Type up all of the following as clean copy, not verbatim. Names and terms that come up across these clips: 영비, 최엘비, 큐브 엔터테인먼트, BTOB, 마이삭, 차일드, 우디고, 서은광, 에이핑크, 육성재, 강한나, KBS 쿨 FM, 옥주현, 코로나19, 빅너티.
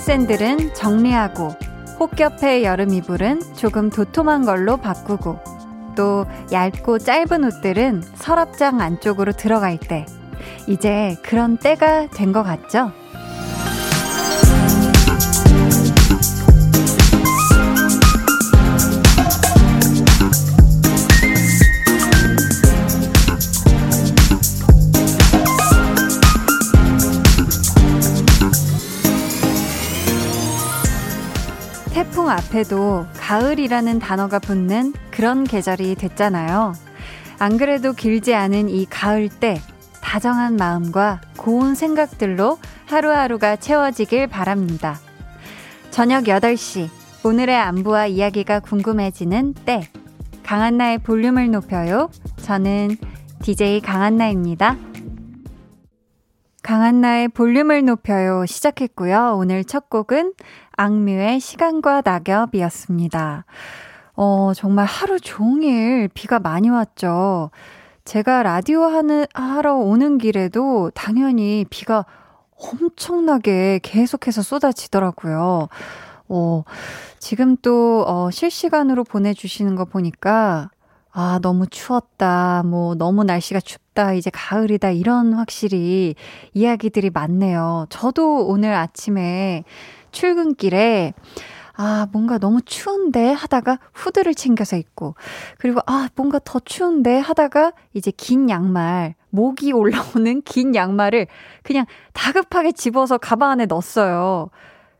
샌들은 정리하고, 혹겹해 여름 이불은 조금 도톰한 걸로 바꾸고, 또 얇고 짧은 옷들은 서랍장 안쪽으로 들어갈 때, 이제 그런 때가 된 것 같죠? 태풍 앞에도 가을이라는 단어가 붙는 그런 계절이 됐잖아요. 안 그래도 길지 않은 이 가을 때 다정한 마음과 고운 생각들로 하루하루가 채워지길 바랍니다. 저녁 8시, 오늘의 안부와 이야기가 궁금해지는 때, 강한나의 볼륨을 높여요. 저는 DJ 강한나입니다. 강한나의 볼륨을 높여요 시작했고요. 오늘 첫 곡은 악뮤의 시간과 낙엽이었습니다. 정말 하루 종일 비가 많이 왔죠. 제가 라디오 하러 오는 길에도 당연히 비가 엄청나게 계속해서 쏟아지더라고요. 지금 또 실시간으로 보내주시는 거 보니까 아, 너무 추웠다, 뭐 너무 날씨가 춥다, 이제 가을이다, 이런 확실히 이야기들이 많네요. 저도 오늘 아침에 출근길에 아, 뭔가 너무 추운데 하다가 후드를 챙겨서 입고, 그리고 아, 뭔가 더 추운데 하다가 이제 긴 양말, 목이 올라오는 긴 양말을 그냥 다급하게 집어서 가방 안에 넣었어요.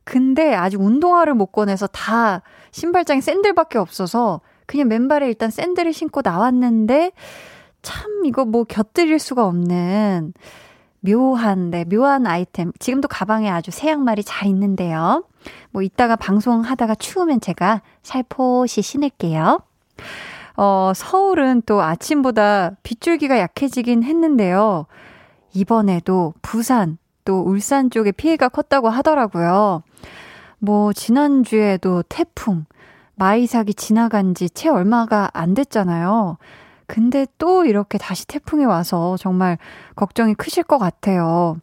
근데 아직 운동화를 못 꺼내서 다 신발장에 샌들밖에 없어서 그냥 맨발에 일단 샌들을 신고 나왔는데, 참 이거 뭐 곁들일 수가 없는 묘한 아이템. 지금도 가방에 아주 새 양말이 잘 있는데요. 뭐 이따가 방송하다가 추우면 제가 살포시 신을게요. 서울은 또 아침보다 빗줄기가 약해지긴 했는데요. 이번에도 부산 또 울산 쪽에 피해가 컸다고 하더라고요. 뭐 지난주에도 태풍 마이삭이 지나간 지 채 얼마가 안 됐잖아요. 근데 또 이렇게 다시 태풍이 와서 정말 걱정이 크실 것 같아요.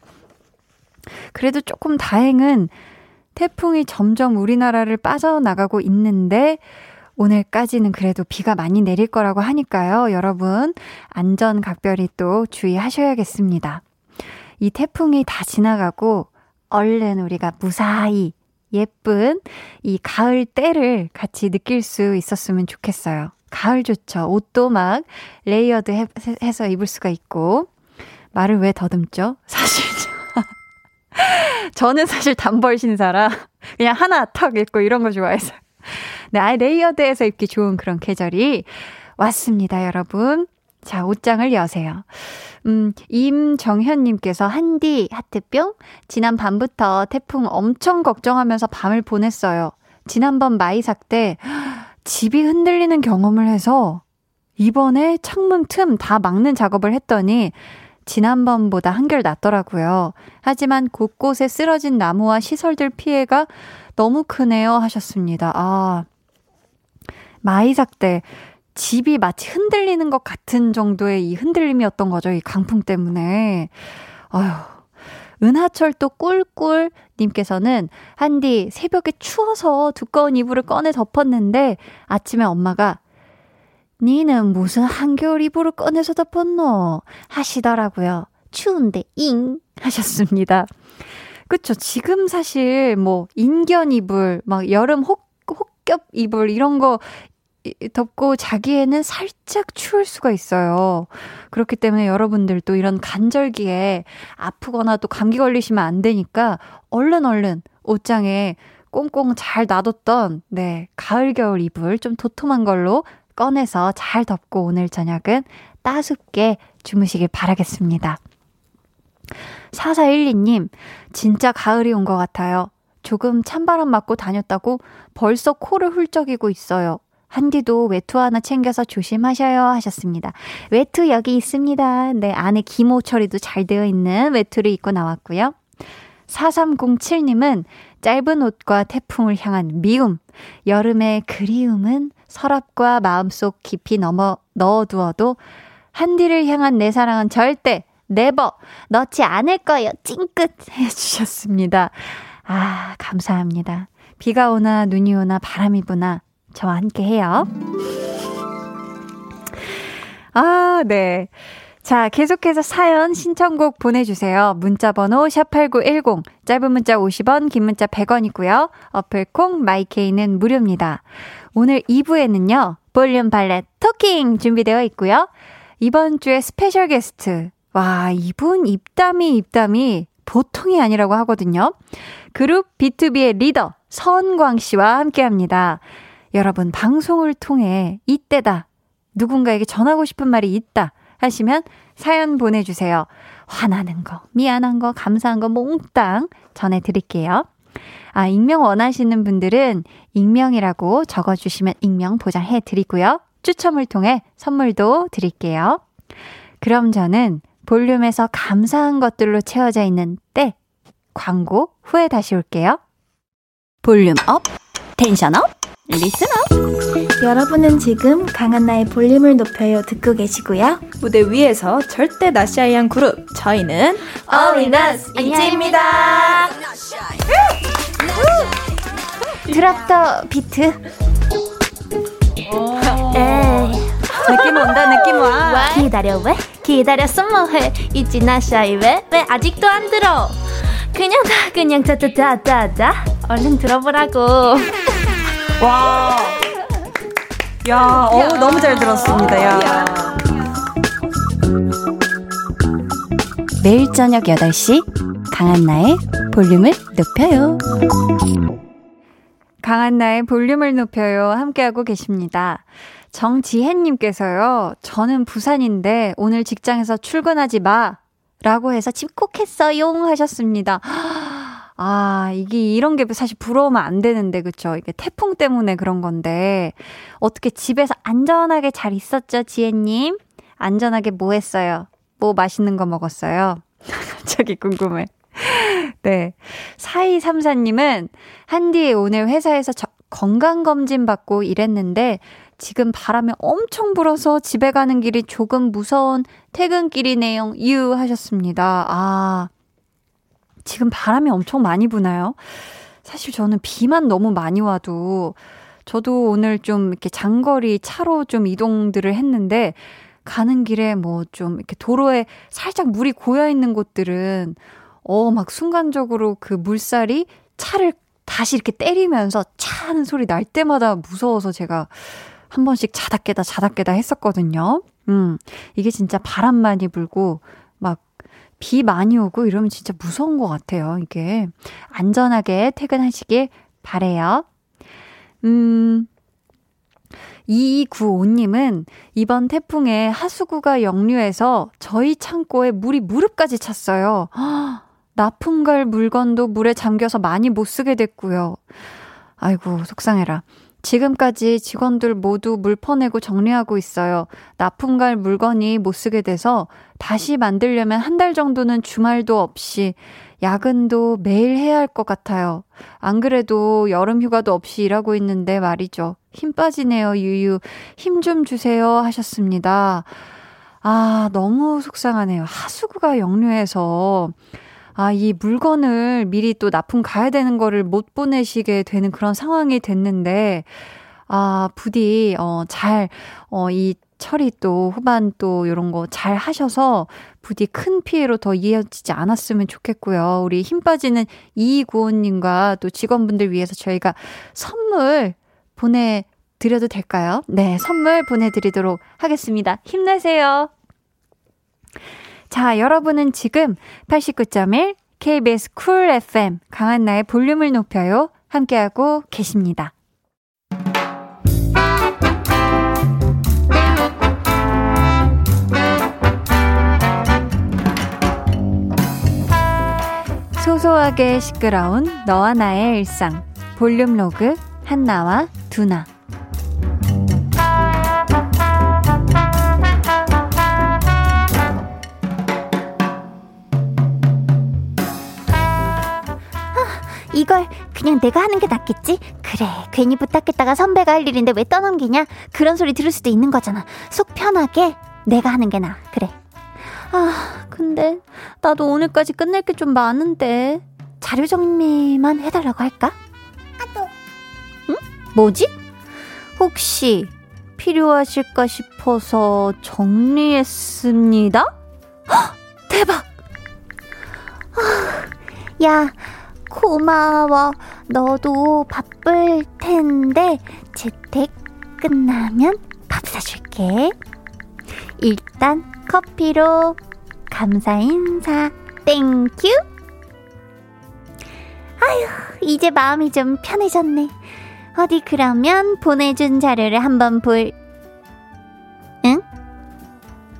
그래도 조금 다행은 태풍이 점점 우리나라를 빠져나가고 있는데 오늘까지는 그래도 비가 많이 내릴 거라고 하니까요. 여러분 안전각별히 또 주의하셔야겠습니다. 이 태풍이 다 지나가고 얼른 우리가 무사히 예쁜 이 가을 때를 같이 느낄 수 있었으면 좋겠어요. 가을 좋죠. 옷도 막 레이어드 해서 입을 수가 있고. 말을 왜 더듬죠? 사실 저는 사실 단벌 신사라 그냥 하나 턱 입고 이런 거 좋아해서. 네, 아예 레이어드해서 입기 좋은 그런 계절이 왔습니다, 여러분. 자, 옷장을 여세요. 임정현님께서 한디 하트뿅. 지난 밤부터 태풍 엄청 걱정하면서 밤을 보냈어요. 지난번 마이삭 때 집이 흔들리는 경험을 해서 이번에 창문 틈 다 막는 작업을 했더니 지난번보다 한결 낫더라고요. 하지만 곳곳에 쓰러진 나무와 시설들 피해가 너무 크네요 하셨습니다. 아, 마이삭 때 집이 마치 흔들리는 것 같은 정도의 이 흔들림이었던 거죠. 이 강풍 때문에. 아유. 은하철도 꿀꿀님께서는 한디 새벽에 추워서 두꺼운 이불을 꺼내 덮었는데 아침에 엄마가 니는 무슨 한겨울 이불을 꺼내서 덮었노 하시더라고요. 추운데 잉 하셨습니다. 그쵸. 지금 사실 뭐 인견 이불 막 여름 혹겹 이불 이런 거 덮고 자기에는 살짝 추울 수가 있어요. 그렇기 때문에 여러분들도 이런 간절기에 아프거나 또 감기 걸리시면 안 되니까 얼른 옷장에 꽁꽁 잘 놔뒀던 네, 가을 겨울 이불 좀 도톰한 걸로 꺼내서 잘 덮고 오늘 저녁은 따숩게 주무시길 바라겠습니다. 4412님, 진짜 가을이 온 것 같아요. 조금 찬바람 맞고 다녔다고 벌써 코를 훌쩍이고 있어요. 한디도 외투 하나 챙겨서 조심하셔요 하셨습니다. 외투 여기 있습니다. 네, 안에 기모 처리도 잘 되어 있는 외투를 입고 나왔고요. 4307님은 짧은 옷과 태풍을 향한 미움, 여름의 그리움은 서랍과 마음속 깊이 넣어두어도 한디를 향한 내 사랑은 절대 네버 넣지 않을 거예요. 찡긋 해주셨습니다. 아, 감사합니다. 비가 오나 눈이 오나 바람이 부나 저와 함께해요. 아, 네. 자, 계속해서 사연 신청곡 보내주세요. 문자번호 샵8910, 짧은 문자 50원, 긴 문자 100원이고요. 어플콩 마이케이는 무료입니다. 오늘 2부에는요. 볼륨 발레 토킹 준비되어 있고요. 이번 주에 스페셜 게스트. 와, 이분 입담이 보통이 아니라고 하거든요. 그룹 BTOB의 리더 서은광 씨와 함께합니다. 여러분, 방송을 통해 이때다. 누군가에게 전하고 싶은 말이 있다. 하시면 사연 보내주세요. 화나는 거, 미안한 거, 감사한 거 몽땅 전해드릴게요. 아, 익명 원하시는 분들은 익명이라고 적어주시면 익명 보장해드리고요. 추첨을 통해 선물도 드릴게요. 그럼 저는 볼륨에서 감사한 것들로 채워져 있는 때 광고 후에 다시 올게요. 볼륨 업, 텐션 업, 리슨 업. 여러분은 지금 강한나의 볼륨을 높여요 듣고 계시고요. 무대 위에서 절대 나샤이한 그룹 저희는 올인원스 Itzy입니다. 드랍 더 비트. 느낌 온다, 느낌 와. 기다려 왜? 기다렸으면 해. 있지 나샤이 왜 아직도 안 들어? 그냥 다다다다. 얼른 들어보라고. 와. 야, 어우, 너무 잘 들었습니다. 야. 매일 저녁 8시 강한나의 볼륨을 높여요. 강한나의 볼륨을 높여요. 함께하고 계십니다. 정지혜님께서요. 저는 부산인데 오늘 직장에서 출근하지 마 라고 해서 집콕했어요 하셨습니다. 아, 이게 이런 게 사실 부러우면 안 되는데, 그쵸? 이게 태풍 때문에 그런 건데 어떻게 집에서 안전하게 잘 있었죠, 지혜님? 안전하게 뭐 했어요? 뭐 맛있는 거 먹었어요? 갑자기 궁금해. 네. 4234님은 한디 오늘 회사에서 건강검진 받고 일했는데 지금 바람이 엄청 불어서 집에 가는 길이 조금 무서운 퇴근길이네요. 유 하셨습니다. 아, 지금 바람이 엄청 많이 부나요? 사실 저는 비만 너무 많이 와도 저도 오늘 좀 이렇게 장거리 차로 좀 이동들을 했는데 가는 길에 뭐 좀 이렇게 도로에 살짝 물이 고여 있는 곳들은 막 순간적으로 그 물살이 차를 다시 이렇게 때리면서 차 하는 소리 날 때마다 무서워서 제가 한 번씩 자다 깨다 했었거든요. 이게 진짜 바람 많이 불고 막 비 많이 오고 이러면 진짜 무서운 것 같아요. 이게 안전하게 퇴근하시길 바래요. 2295님은 이번 태풍에 하수구가 역류해서 저희 창고에 물이 무릎까지 찼어요. 납품 갈 물건도 물에 잠겨서 많이 못 쓰게 됐고요. 아이고, 속상해라. 지금까지 직원들 모두 물 퍼내고 정리하고 있어요. 납품 갈 물건이 못 쓰게 돼서 다시 만들려면 한 달 정도는 주말도 없이 야근도 매일 해야 할 것 같아요. 안 그래도 여름 휴가도 없이 일하고 있는데 말이죠. 힘 빠지네요, 유유. 힘 좀 주세요 하셨습니다. 아, 너무 속상하네요. 하수구가 역류해서 아, 이 물건을 미리 또 납품 가야 되는 거를 못 보내시게 되는 그런 상황이 됐는데, 아, 부디, 이 처리 또 후반 또 이런 거 잘 하셔서 부디 큰 피해로 더 이어지지 않았으면 좋겠고요. 우리 힘 빠지는 2295님과 또 직원분들 위해서 저희가 선물 보내드려도 될까요? 네, 선물 보내드리도록 하겠습니다. 힘내세요. 자, 여러분은 지금 89.1 KBS 쿨 FM 강한나의 볼륨을 높여요 함께하고 계십니다. 소소하게 시끄러운 너와 나의 일상 볼륨 로그 한나와 두나. 이걸 그냥 내가 하는 게 낫겠지? 그래, 괜히 부탁했다가 선배가 할 일인데 왜 떠넘기냐? 그런 소리 들을 수도 있는 거잖아. 속 편하게 내가 하는 게 나아. 그래. 아, 근데 나도 오늘까지 끝낼 게 좀 많은데. 자료 정리만 해달라고 할까? 아또 응? 뭐지? 혹시 필요하실까 싶어서 정리했습니다? 헉, 대박! 아, 야 고마워. 너도 바쁠 텐데 재택 끝나면 밥 사줄게. 일단 커피로 감사 인사. 땡큐. 아휴 이제 마음이 좀 편해졌네. 어디 그러면 보내준 자료를 한번 볼. 응?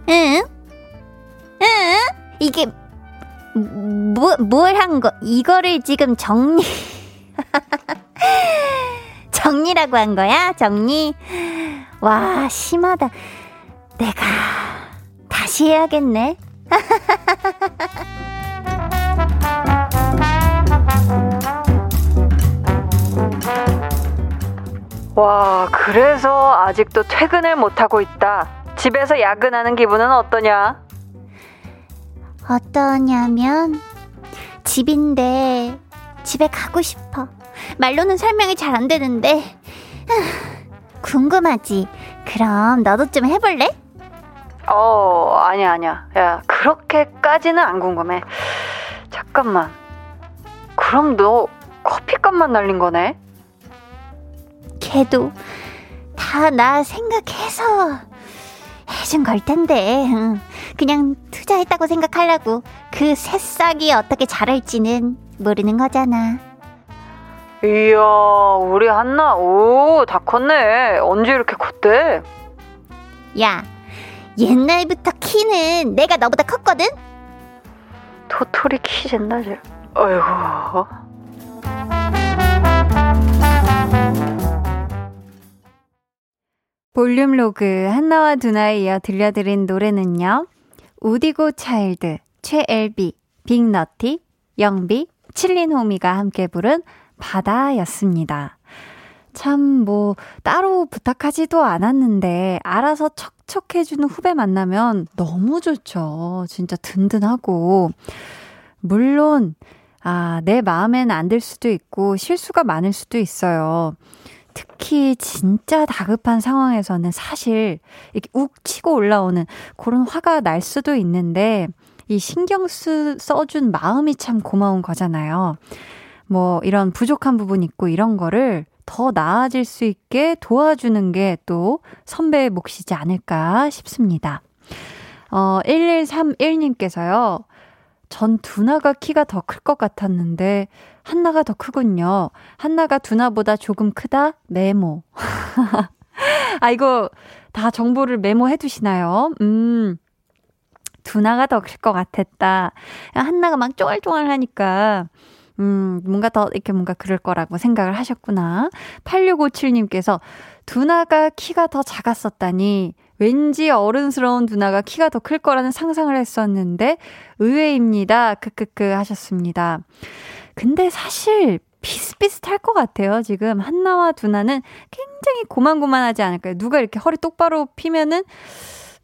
응? 응? 이게 뭘 한 거? 이거를 지금 정리 정리라고 한 거야? 정리? 와 심하다. 내가 다시 해야겠네. 와 그래서 아직도 퇴근을 못하고 있다. 집에서 야근하는 기분은 어떠냐? 어떠냐면 집인데 집에 가고 싶어. 말로는 설명이 잘 안 되는데 궁금하지? 그럼 너도 좀 해볼래? 아니야. 야 그렇게까지는 안 궁금해. 잠깐만, 그럼 너 커피값만 날린 거네? 걔도 다 나 생각해서 해준 걸 텐데 그냥 투자했다고 생각하려고. 그 새싹이 어떻게 자랄지는 모르는 거잖아. 이야 우리 한나 오 다 컸네. 언제 이렇게 컸대? 야 옛날부터 키는 내가 너보다 컸거든? 도토리 키 잰다질. 어이구 볼륨 로그 한나와 두나에 이어 들려드린 노래는요 우디고 차일드, 최엘비, 빅너티, 영비, 칠린호미가 함께 부른 바다였습니다. 참 뭐 따로 부탁하지도 않았는데 알아서 척척해주는 후배 만나면 너무 좋죠. 진짜 든든하고. 물론 내 마음엔 안 들 수도 있고 실수가 많을 수도 있어요. 특히 진짜 다급한 상황에서는 사실 이렇게 욱 치고 올라오는 그런 화가 날 수도 있는데 이 신경 써준 마음이 참 고마운 거잖아요. 뭐 이런 부족한 부분 있고 이런 거를 더 나아질 수 있게 도와주는 게 또 선배의 몫이지 않을까 싶습니다. 1131님께서요. 전 두나가 키가 더 클 것 같았는데 한나가 더 크군요. 한나가 두나보다 조금 크다? 메모. 아 이거 다 정보를 메모해 두시나요? 두나가 더 클 것 같았다. 한나가 막 쪼알쪼알 하니까 뭔가 더 이렇게 뭔가 그럴 거라고 생각을 하셨구나. 8657님께서 두나가 키가 더 작았었다니 왠지 어른스러운 두나가 키가 더 클 거라는 상상을 했었는데 의외입니다. 크크크 하셨습니다. 근데 사실 비슷비슷할 것 같아요. 지금 한나와 두나는 굉장히 고만고만하지 않을까요? 누가 이렇게 허리 똑바로 피면은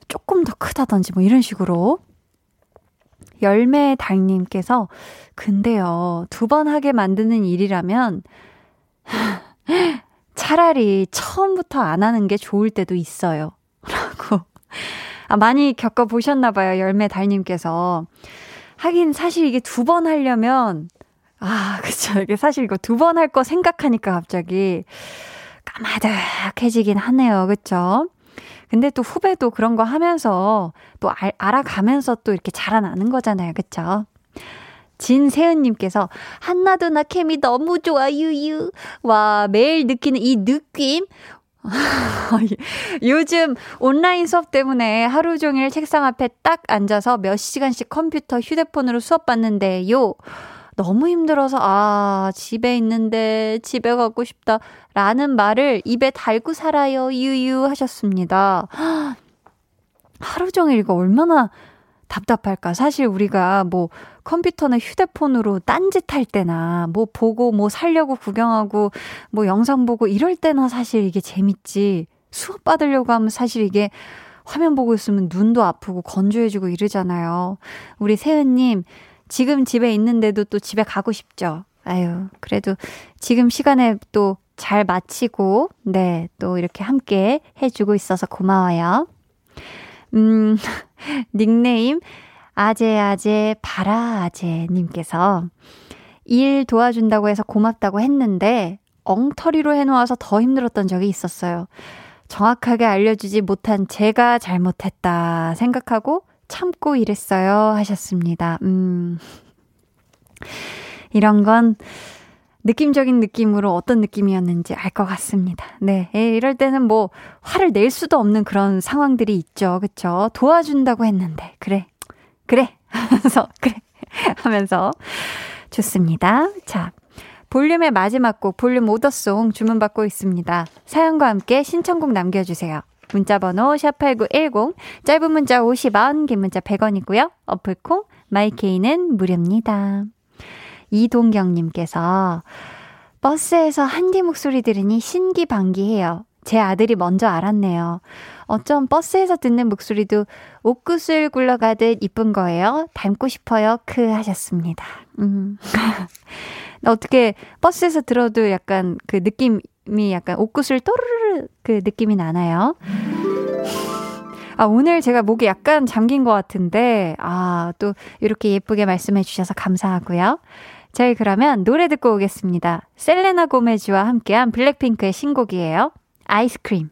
조금 더 크다든지 뭐 이런 식으로. 열매 달님께서 근데요 2번 하게 만드는 일이라면 차라리 처음부터 안 하는 게 좋을 때도 있어요. 라고 많이 겪어보셨나 봐요. 열매 달님께서. 하긴 사실 이게 2번 하려면 그쵸 이게 사실 이거 2번 할 거 생각하니까 갑자기 까마득해지긴 하네요. 그쵸? 근데 또 후배도 그런 거 하면서 또 알아가면서 또 이렇게 자라나는 거잖아요. 그쵸? 진세은님께서 한나도나 케미 너무 좋아 유유. 와 매일 느끼는 이 느낌. 요즘 온라인 수업 때문에 하루 종일 책상 앞에 딱 앉아서 몇 시간씩 컴퓨터 휴대폰으로 수업 받는데요. 너무 힘들어서 집에 있는데 집에 가고 싶다 라는 말을 입에 달고 살아요 유유 하셨습니다. 하루 종일 이거 얼마나 답답할까. 사실 우리가 뭐 컴퓨터나 휴대폰으로 딴짓할 때나 뭐 보고 뭐 살려고 구경하고 뭐 영상 보고 이럴 때나 사실 이게 재밌지 수업 받으려고 하면 사실 이게 화면 보고 있으면 눈도 아프고 건조해지고 이러잖아요. 우리 세은님 지금 집에 있는데도 또 집에 가고 싶죠. 아유, 그래도 지금 시간에 또 잘 마치고, 네, 또 이렇게 함께 해주고 있어서 고마워요. 닉네임, 아재아재 바라아재님께서 일 도와준다고 해서 고맙다고 했는데 엉터리로 해놓아서 더 힘들었던 적이 있었어요. 정확하게 알려주지 못한 제가 잘못했다 생각하고 참고 일했어요 하셨습니다. 이런 건 느낌적인 느낌으로 어떤 느낌이었는지 알 것 같습니다. 네, 이럴 때는 뭐 화를 낼 수도 없는 그런 상황들이 있죠. 그쵸? 도와준다고 했는데 그래 하면서 그래 하면서 좋습니다. 자, 볼륨의 마지막 곡 볼륨 오더송 주문받고 있습니다. 사연과 함께 신청곡 남겨주세요. 문자번호 샵8910 짧은 문자 50원 긴 문자 100원이고요. 어플콩 마이케이는 무료입니다. 이동경님께서 버스에서 한디 목소리 들으니 신기방기해요. 제 아들이 먼저 알았네요. 어쩜 버스에서 듣는 목소리도 옷구슬 굴러가듯 이쁜 거예요. 닮고 싶어요. 크 하셨습니다. 어떻게 버스에서 들어도 약간 그 느낌이 약간 옷구슬 또르르 그 느낌이 나나요? 아, 오늘 제가 목이 약간 잠긴 것 같은데, 아, 또 이렇게 예쁘게 말씀해 주셔서 감사하고요. 저희 그러면 노래 듣고 오겠습니다. 셀레나 고메즈와 함께한 블랙핑크의 신곡이에요. 아이스크림.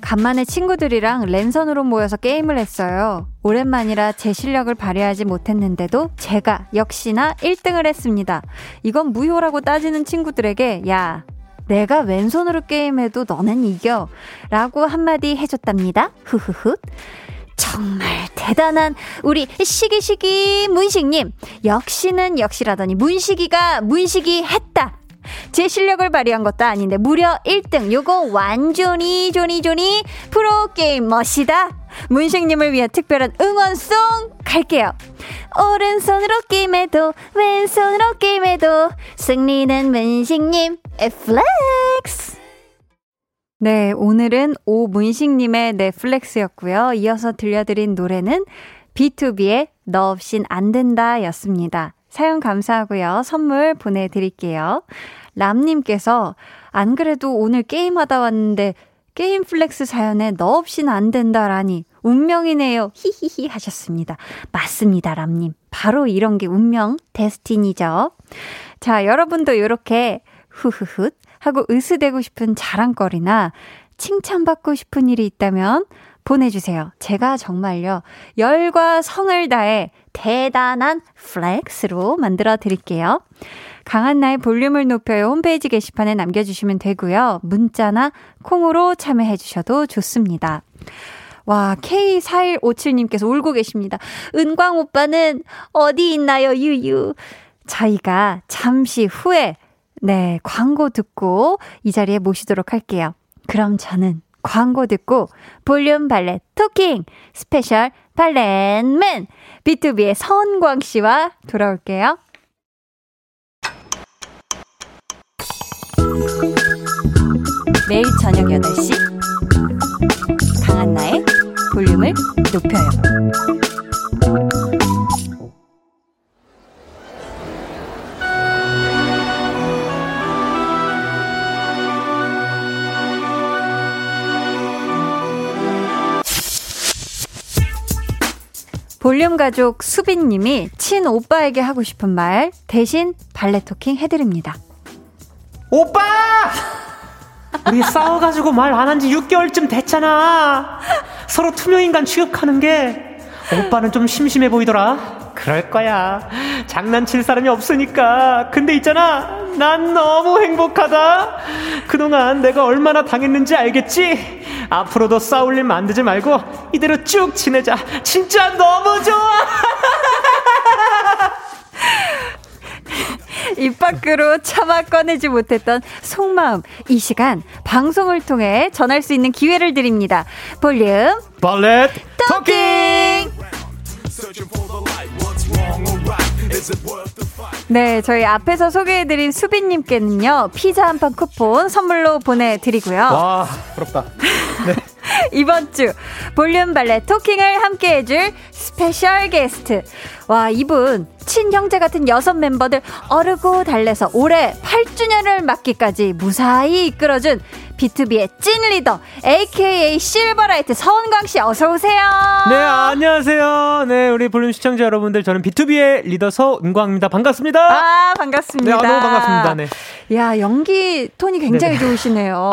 간만에 친구들이랑 랜선으로 모여서 게임을 했어요. 오랜만이라 제 실력을 발휘하지 못했는데도 제가 역시나 1등을 했습니다. 이건 무효라고 따지는 친구들에게 야, 내가 왼손으로 게임해도 너는 이겨 라고 한마디 해줬답니다. 후후훗. 정말 대단한 우리 시기시기 문식님. 역시는 역시라더니 문식이가 문식이 했다. 제 실력을 발휘한 것도 아닌데 무려 1등. 요거 완전히 조니조니 프로게이머시다. 문식님을 위한 특별한 응원송 갈게요. 오른손으로 게임해도 왼손으로 게임해도 승리는 문식님. 플렉스. 네, 오늘은 오문식님의 넷플렉스였고요. 이어서 들려드린 노래는 BTOB의 너 없인 안 된다 였습니다. 사연 감사하고요. 선물 보내드릴게요. 람님께서 안 그래도 오늘 게임하다 왔는데 게임 플렉스 사연에 너 없이는 안 된다라니 운명이네요. 히히히 하셨습니다. 맞습니다, 람님. 바로 이런 게 운명, 데스티니죠. 자, 여러분도 이렇게 후후훗 하고 으스대고 싶은 자랑거리나 칭찬받고 싶은 일이 있다면 보내주세요. 제가 정말요, 열과 성을 다해 대단한 플렉스로 만들어 드릴게요. 강한나의 볼륨을 높여요 홈페이지 게시판에 남겨주시면 되고요. 문자나 콩으로 참여해 주셔도 좋습니다. 와, K4157님께서 울고 계십니다. 은광 오빠는 어디 있나요? 유유. 저희가 잠시 후에 네, 광고 듣고 이 자리에 모시도록 할게요. 그럼 저는 광고 듣고 볼륨 발레 토킹 스페셜 발렌맨 BTOB의 서은광 씨와 돌아올게요. 매일 저녁 8시 강한나의 볼륨을 높여요. 볼륨 가족 수빈님이 친오빠에게 하고 싶은 말 대신 발레 토킹 해드립니다. 오빠! 우리 싸워가지고 말 안 한 지 6개월쯤 됐잖아. 서로 투명인간 취급하는 게 오빠는 좀 심심해 보이더라. 그럴 거야. 장난칠 사람이 없으니까. 근데 있잖아, 난 너무 행복하다. 그동안 내가 얼마나 당했는지 알겠지? 앞으로도 싸울 일 만들지 말고 이대로 쭉 지내자. 진짜 너무 좋아. 입 밖으로 차마 꺼내지 못했던 속마음, 이 시간 방송을 통해 전할 수 있는 기회를 드립니다. 볼륨 발렛 토킹. 네, 저희 앞에서 소개해드린 수빈님께는요 피자 한 판 쿠폰 선물로 보내드리고요. 와, 부럽다. 네. 이번 주 볼륨 발레 토킹을 함께 해줄 스페셜 게스트, 와, 이분 친형제 같은 여섯 멤버들 어르고 달래서 올해 8주년을 맞기까지 무사히 이끌어준 BTOB의 찐 리더 aka 실버라이트 서은광 씨, 어서 오세요. 네, 안녕하세요. 네, 우리 볼륨 시청자 여러분들, 저는 BTOB의 리더 서은광입니다. 반갑습니다. 아, 반갑습니다. 네, 너무 반갑습니다. 네. 야, 연기 톤이 굉장히 네네. 좋으시네요.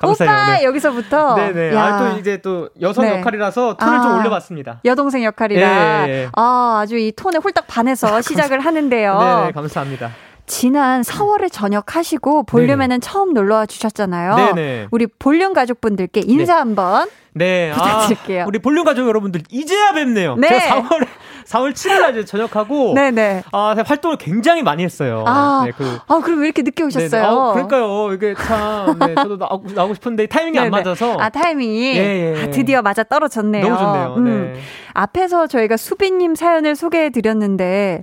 감사해요. 오빠, 네. 여기서부터. 네네. 아, 또 이제 또 여성 네. 역할이라서 톤을 좀 올려봤습니다. 여동생 역할이라. 예, 예. 아, 아주 이 톤에 홀딱 반해서 시작을 하는데요. 네네, 감사합니다. 지난 4월에 전역하시고 볼륨에는 처음 놀러와 주셨잖아요. 네네. 우리 볼륨 가족분들께 인사 한번 부탁드릴게요. 아, 우리 볼륨 가족 여러분들 이제야 뵙네요. 네. 제가 4월 7일날 전역하고 아, 활동을 굉장히 많이 했어요. 아, 네, 그럼 왜 이렇게 늦게 오셨어요? 아, 그러니까요. 이게 참 저도 나오고 싶은데 타이밍이 안 맞아서. 아, 타이밍이 아, 드디어 맞아 떨어졌네요. 너무 좋네요. 네. 앞에서 저희가 수빈님 사연을 소개해드렸는데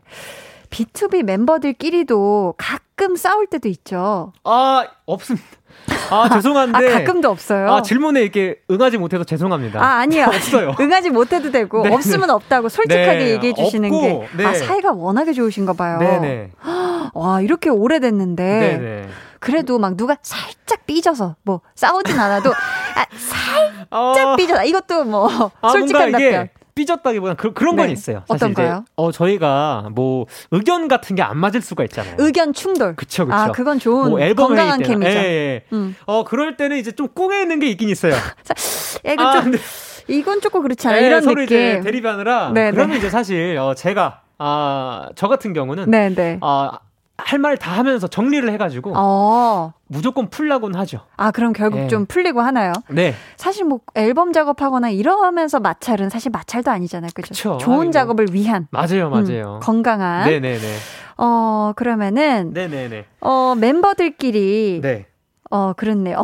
BTOB 멤버들끼리도 가끔 싸울 때도 있죠. 아, 없습니다. 아, 죄송한데. 아, 가끔도 없어요. 아, 질문에 이렇게 응하지 못해서 죄송합니다. 아, 아니요. 없어요. 응하지 못해도 되고 네네. 없으면 없다고 솔직하게 얘기해 주시는 게 아, 사이가 워낙에 좋으신가 봐요. 네네. 와, 이렇게 오래됐는데 네네. 그래도 막 누가 살짝 삐져서 뭐 싸우진 않아도 아, 살짝 삐져서 이것도 뭐 솔직한 답변. 삐졌다기보다 그런 건 있어요. 어떤 거요? 저희가 뭐 의견 같은 게 안 맞을 수가 있잖아요. 의견 충돌. 그쵸, 그쵸. 아, 그건 좋은 뭐 앨범 건강한 케미죠. 예, 예. 그럴 때는 이제 좀 꽁에 있는 게 있긴 있어요. 이건 조금 그렇지 않아요? 이런 서로 느낌. 이제 대립하느라. 네네. 그러면 이제 사실 제가 저 같은 경우는 할 말 다 하면서 정리를 해가지고 무조건 풀라곤 하죠. 아, 그럼 결국 좀 풀리고 하나요? 네. 사실 뭐 앨범 작업하거나 이러면서 마찰은 사실 마찰도 아니잖아요. 그렇죠. 좋은 작업을 위한. 맞아요, 맞아요. 건강한. 네네네. 그러면은 네네네. 멤버들끼리. 네. 그렇네요.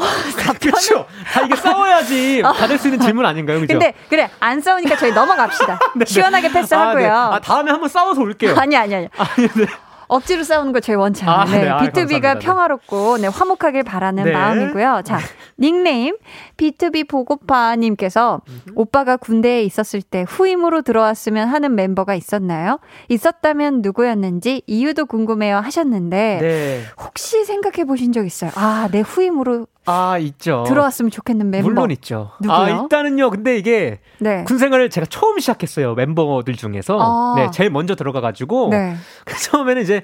그렇죠. 다 이게 싸워야지 받을 수 있는 질문 아닌가요? 그죠? 근데 그래, 안 싸우니까 저희 넘어갑시다. 시원하게 패스하고요. 네. 아, 다음에 한번 싸워서 올게요. 아니. 억지로 싸우는 걸 저희 원치 않아요. BTOB가 평화롭고 화목하길 바라는 마음이고요. 자, 닉네임 BTOB 보고파님께서 오빠가 군대에 있었을 때 후임으로 들어왔으면 하는 멤버가 있었나요? 있었다면 누구였는지 이유도 궁금해요 하셨는데 혹시 생각해 보신 적 있어요? 아, 내 후임으로 있죠. 들어왔으면 좋겠는 멤버. 물론 있죠. 누구요? 아, 일단은요. 근데 이게 군생활을 제가 처음 시작했어요. 멤버들 중에서. 네, 제일 먼저 들어가가지고 그 처음에는 이제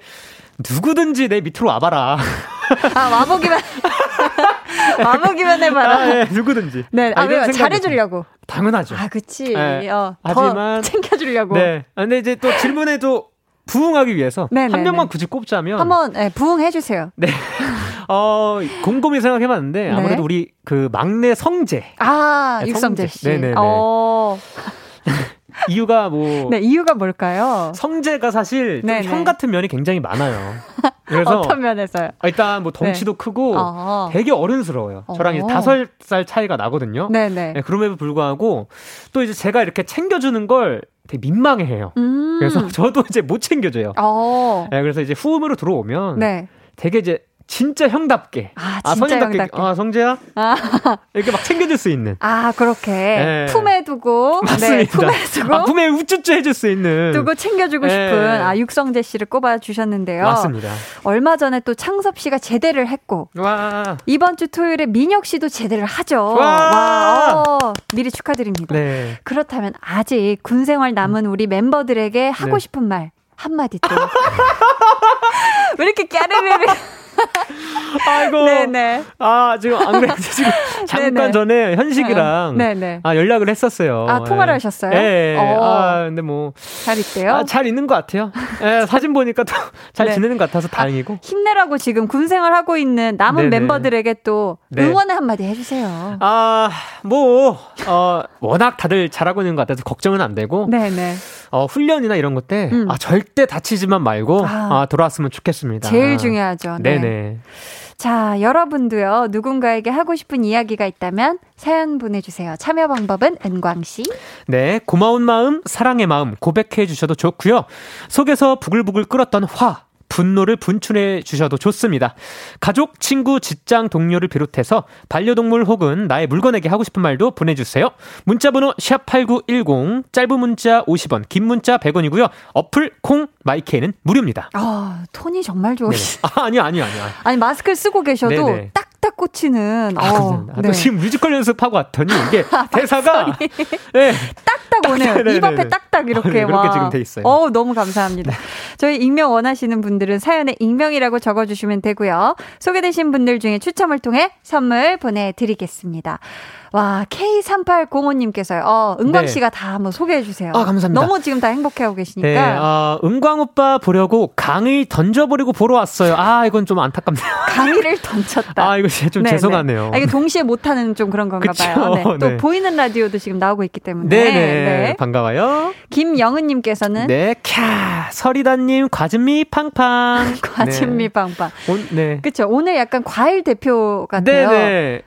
누구든지 내 밑으로 와봐라. 아, 와보기만. 와보기만 해봐라. 아, 네, 누구든지. 네, 아, 왜요? 잘해주려고. 당연하죠. 아, 그치. 네. 하지만 챙겨주려고. 네. 아, 근데 이제 또 질문에도 부응하기 위해서 한 명만 굳이 꼽자면 한번 부응해주세요. 네. 곰곰이 생각해봤는데 아무래도 우리 그 막내 성재. 아, 육성재 씨. 네네네. 이유가 뭐? 네, 이유가 뭘까요? 성재가 사실 형 같은 면이 굉장히 많아요. 그래서 어떤 면에서요? 일단 뭐 덩치도 크고 되게 어른스러워요. 저랑 이제 5살 차이가 나거든요. 네네. 네, 그럼에도 불구하고 또 이제 제가 이렇게 챙겨주는 걸 되게 민망해해요. 그래서 저도 이제 못 챙겨줘요. 네, 그래서 이제 후음으로 들어오면 되게 이제 진짜 형답게. 아, 진짜 형답게. 아, 성재야? 아. 이렇게 막 챙겨줄 수 있는. 아, 그렇게. 네. 품에 두고. 맞습니다. 네, 품에 두고. 아, 품에 우쭈쭈 해줄 수 있는. 두고 챙겨주고 싶은. 아, 육성재 씨를 꼽아주셨는데요. 맞습니다. 얼마 전에 또 창섭 씨가 제대를 했고. 와. 이번 주 토요일에 민혁 씨도 제대를 하죠. 와. 미리 축하드립니다. 네. 그렇다면 아직 군 생활 남은 우리 멤버들에게 하고 싶은 말 한마디 또. 왜 이렇게 까르르르. 아이고. 네네. 아, 지금 안 그래도 지금 잠깐 네네. 전에 현식이랑 네네. 아, 연락을 했었어요. 아, 통화를 네. 하셨어요? 네. 아, 근데 뭐. 잘 있대요? 아, 잘 있는 것 같아요. 네, 사진 보니까 또 잘 네. 지내는 것 같아서 다행이고. 아, 힘내라고 지금 군생활 하고 있는 남은 네네. 멤버들에게 또 응원의 네. 한마디 해주세요. 아, 뭐, 워낙 다들 잘하고 있는 것 같아서 걱정은 안 되고. 네네. 훈련이나 이런 것 때 아, 절대 다치지만 말고 아, 돌아왔으면 좋겠습니다. 제일 중요하죠. 네네. 네. 자, 여러분도요. 누군가에게 하고 싶은 이야기가 있다면 사연 보내주세요. 참여 방법은 은광씨. 네, 고마운 마음, 사랑의 마음 고백해 주셔도 좋고요. 속에서 부글부글 끓었던 화, 분노를 분출해 주셔도 좋습니다. 가족, 친구, 직장, 동료를 비롯해서 반려동물 혹은 나의 물건에게 하고 싶은 말도 보내주세요. 문자번호 샵8910, 짧은 문자 50원, 긴 문자 100원이고요. 어플 콩 마이케이는 무료입니다. 아, 톤이 정말 좋으시죠. 아, 아니요. 아니, 마스크를 쓰고 계셔도 네네. 딱 꽂히는. 아, 네. 지금 뮤지컬 연습하고 왔더니 이게 대사가 네. 딱딱 오네요. 입 앞에 딱딱 이렇게. 네, 그렇게 지금 돼 있어요. 너무 감사합니다. 네. 저희 익명 원하시는 분들은 사연에 익명이라고 적어주시면 되고요. 소개되신 분들 중에 추첨을 통해 선물 보내드리겠습니다. 와, K3805님께서요. 은광 씨가 네. 다 뭐 소개해 주세요. 아, 감사합니다. 너무 지금 다 행복해하고 계시니까. 네, 은광 오빠 보려고 강의 던져버리고 보러 왔어요. 아, 이건 좀 안타깝네요. 강의를 던졌다. 아, 이거 좀 네네. 죄송하네요. 아, 이게 동시에 못하는 좀 그런 건가 그쵸? 봐요. 네. 또 네. 보이는 라디오도 지금 나오고 있기 때문에. 네네. 네. 반가워요. 김영은님께서는 네, 캬, 서리다님 과즙미 팡팡. 과즙미 네. 팡팡. 네. 그렇죠. 오늘 약간 과일 대표 같아요. 네네.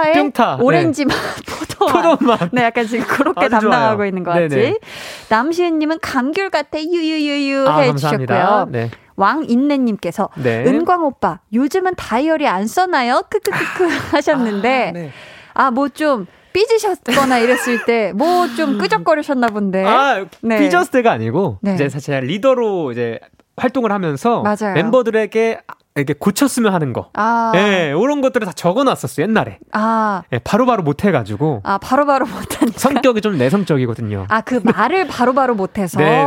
뿅타. 오렌지 맛, 포도맛. 네, 약간 지금 그렇게 담당하고 좋아요. 있는 것 같지. 남시은님은 감귤 같아, 유유유유 해주셨고요. 네. 왕인내님께서 네. 은광 오빠, 요즘은 다이어리 안 써나요? 크크크크 하셨는데, 네. 아, 뭐 좀. 삐지셨거나 이랬을 때 뭐 좀 끄적거리셨나 본데. 아, 네. 삐졌을 때가 아니고 네. 이제 사실 리더로 이제 활동을 하면서 맞아요. 멤버들에게 이렇게 고쳤으면 하는 거, 예, 이런 것들을 다 적어놨었어 옛날에. 예, 바로바로 못해가지고. 바로바로 못한. 성격이 좀 내성적이거든요. 그 말을 바로바로 못해서. 네.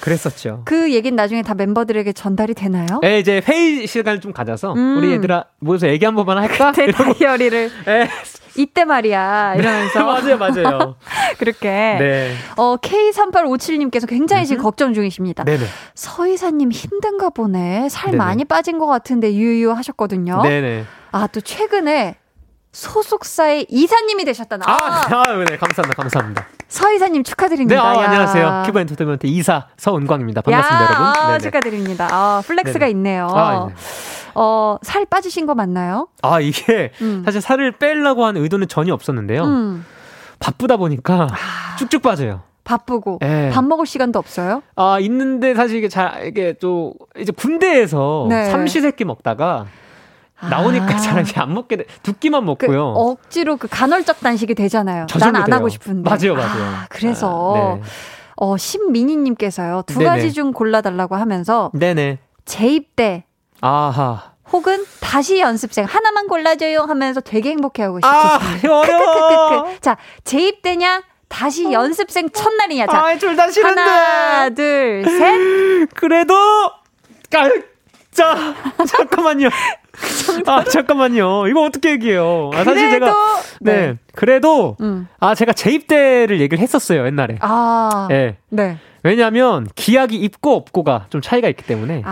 그랬었죠. 그 얘기는 나중에 다 멤버들에게 전달이 되나요? 예, 이제 회의 시간을 좀 가져서 우리 얘들아 모여서 얘기 한 번만 할까? 그때 다이어리를. 예. 이때 말이야 이러면서 맞아요 그렇게 네. K3857님께서 굉장히 지금 걱정 중이십니다. 네네. 서이사님 힘든가 보네. 살 네네. 많이 빠진 것 같은데 유유 하셨거든요. 네네. 아, 또 최근에 소속사의 이사님이 되셨다나. 네, 감사합니다. 서이사님 축하드립니다. 네, 안녕하세요. 큐브 엔터테인먼트 이사 서은광입니다. 반갑습니다, 여러분. 축하드립니다. 플렉스가 네네. 있네요. 네. 살 빠지신 거 맞나요? 이게 사실 살을 빼려고 한 의도는 전혀 없었는데요. 바쁘다 보니까 쭉쭉 빠져요. 바쁘고 네. 밥 먹을 시간도 없어요? 있는데 사실 이게 또 이제 군대에서 네. 삼시세끼 먹다가 나오니까 잘 안 먹게 돼. 두 끼만 먹고요. 억지로 간헐적 단식이 되잖아요. 난 안 하고 싶은데. 맞아요. 그래서 네. 신민희님께서요. 두 네네. 가지 중 골라달라고 하면서 네네. 재입대. 아하. 혹은 다시 연습생 하나만 골라줘요 하면서 되게 행복해하고 싶으시네요. 어려워. 자, 재입대냐 다시 연습생 첫날이냐. 자, 둘 다 싫은데. 하나, 둘, 셋. 그래도 잠깐만요. 잠깐만요. 이거 어떻게 얘기해요? 사실 제가 네. 그래도 제가 재입대를 얘기를 했었어요, 옛날에. 네. 네. 왜냐하면 기약이 있고 없고가 좀 차이가 있기 때문에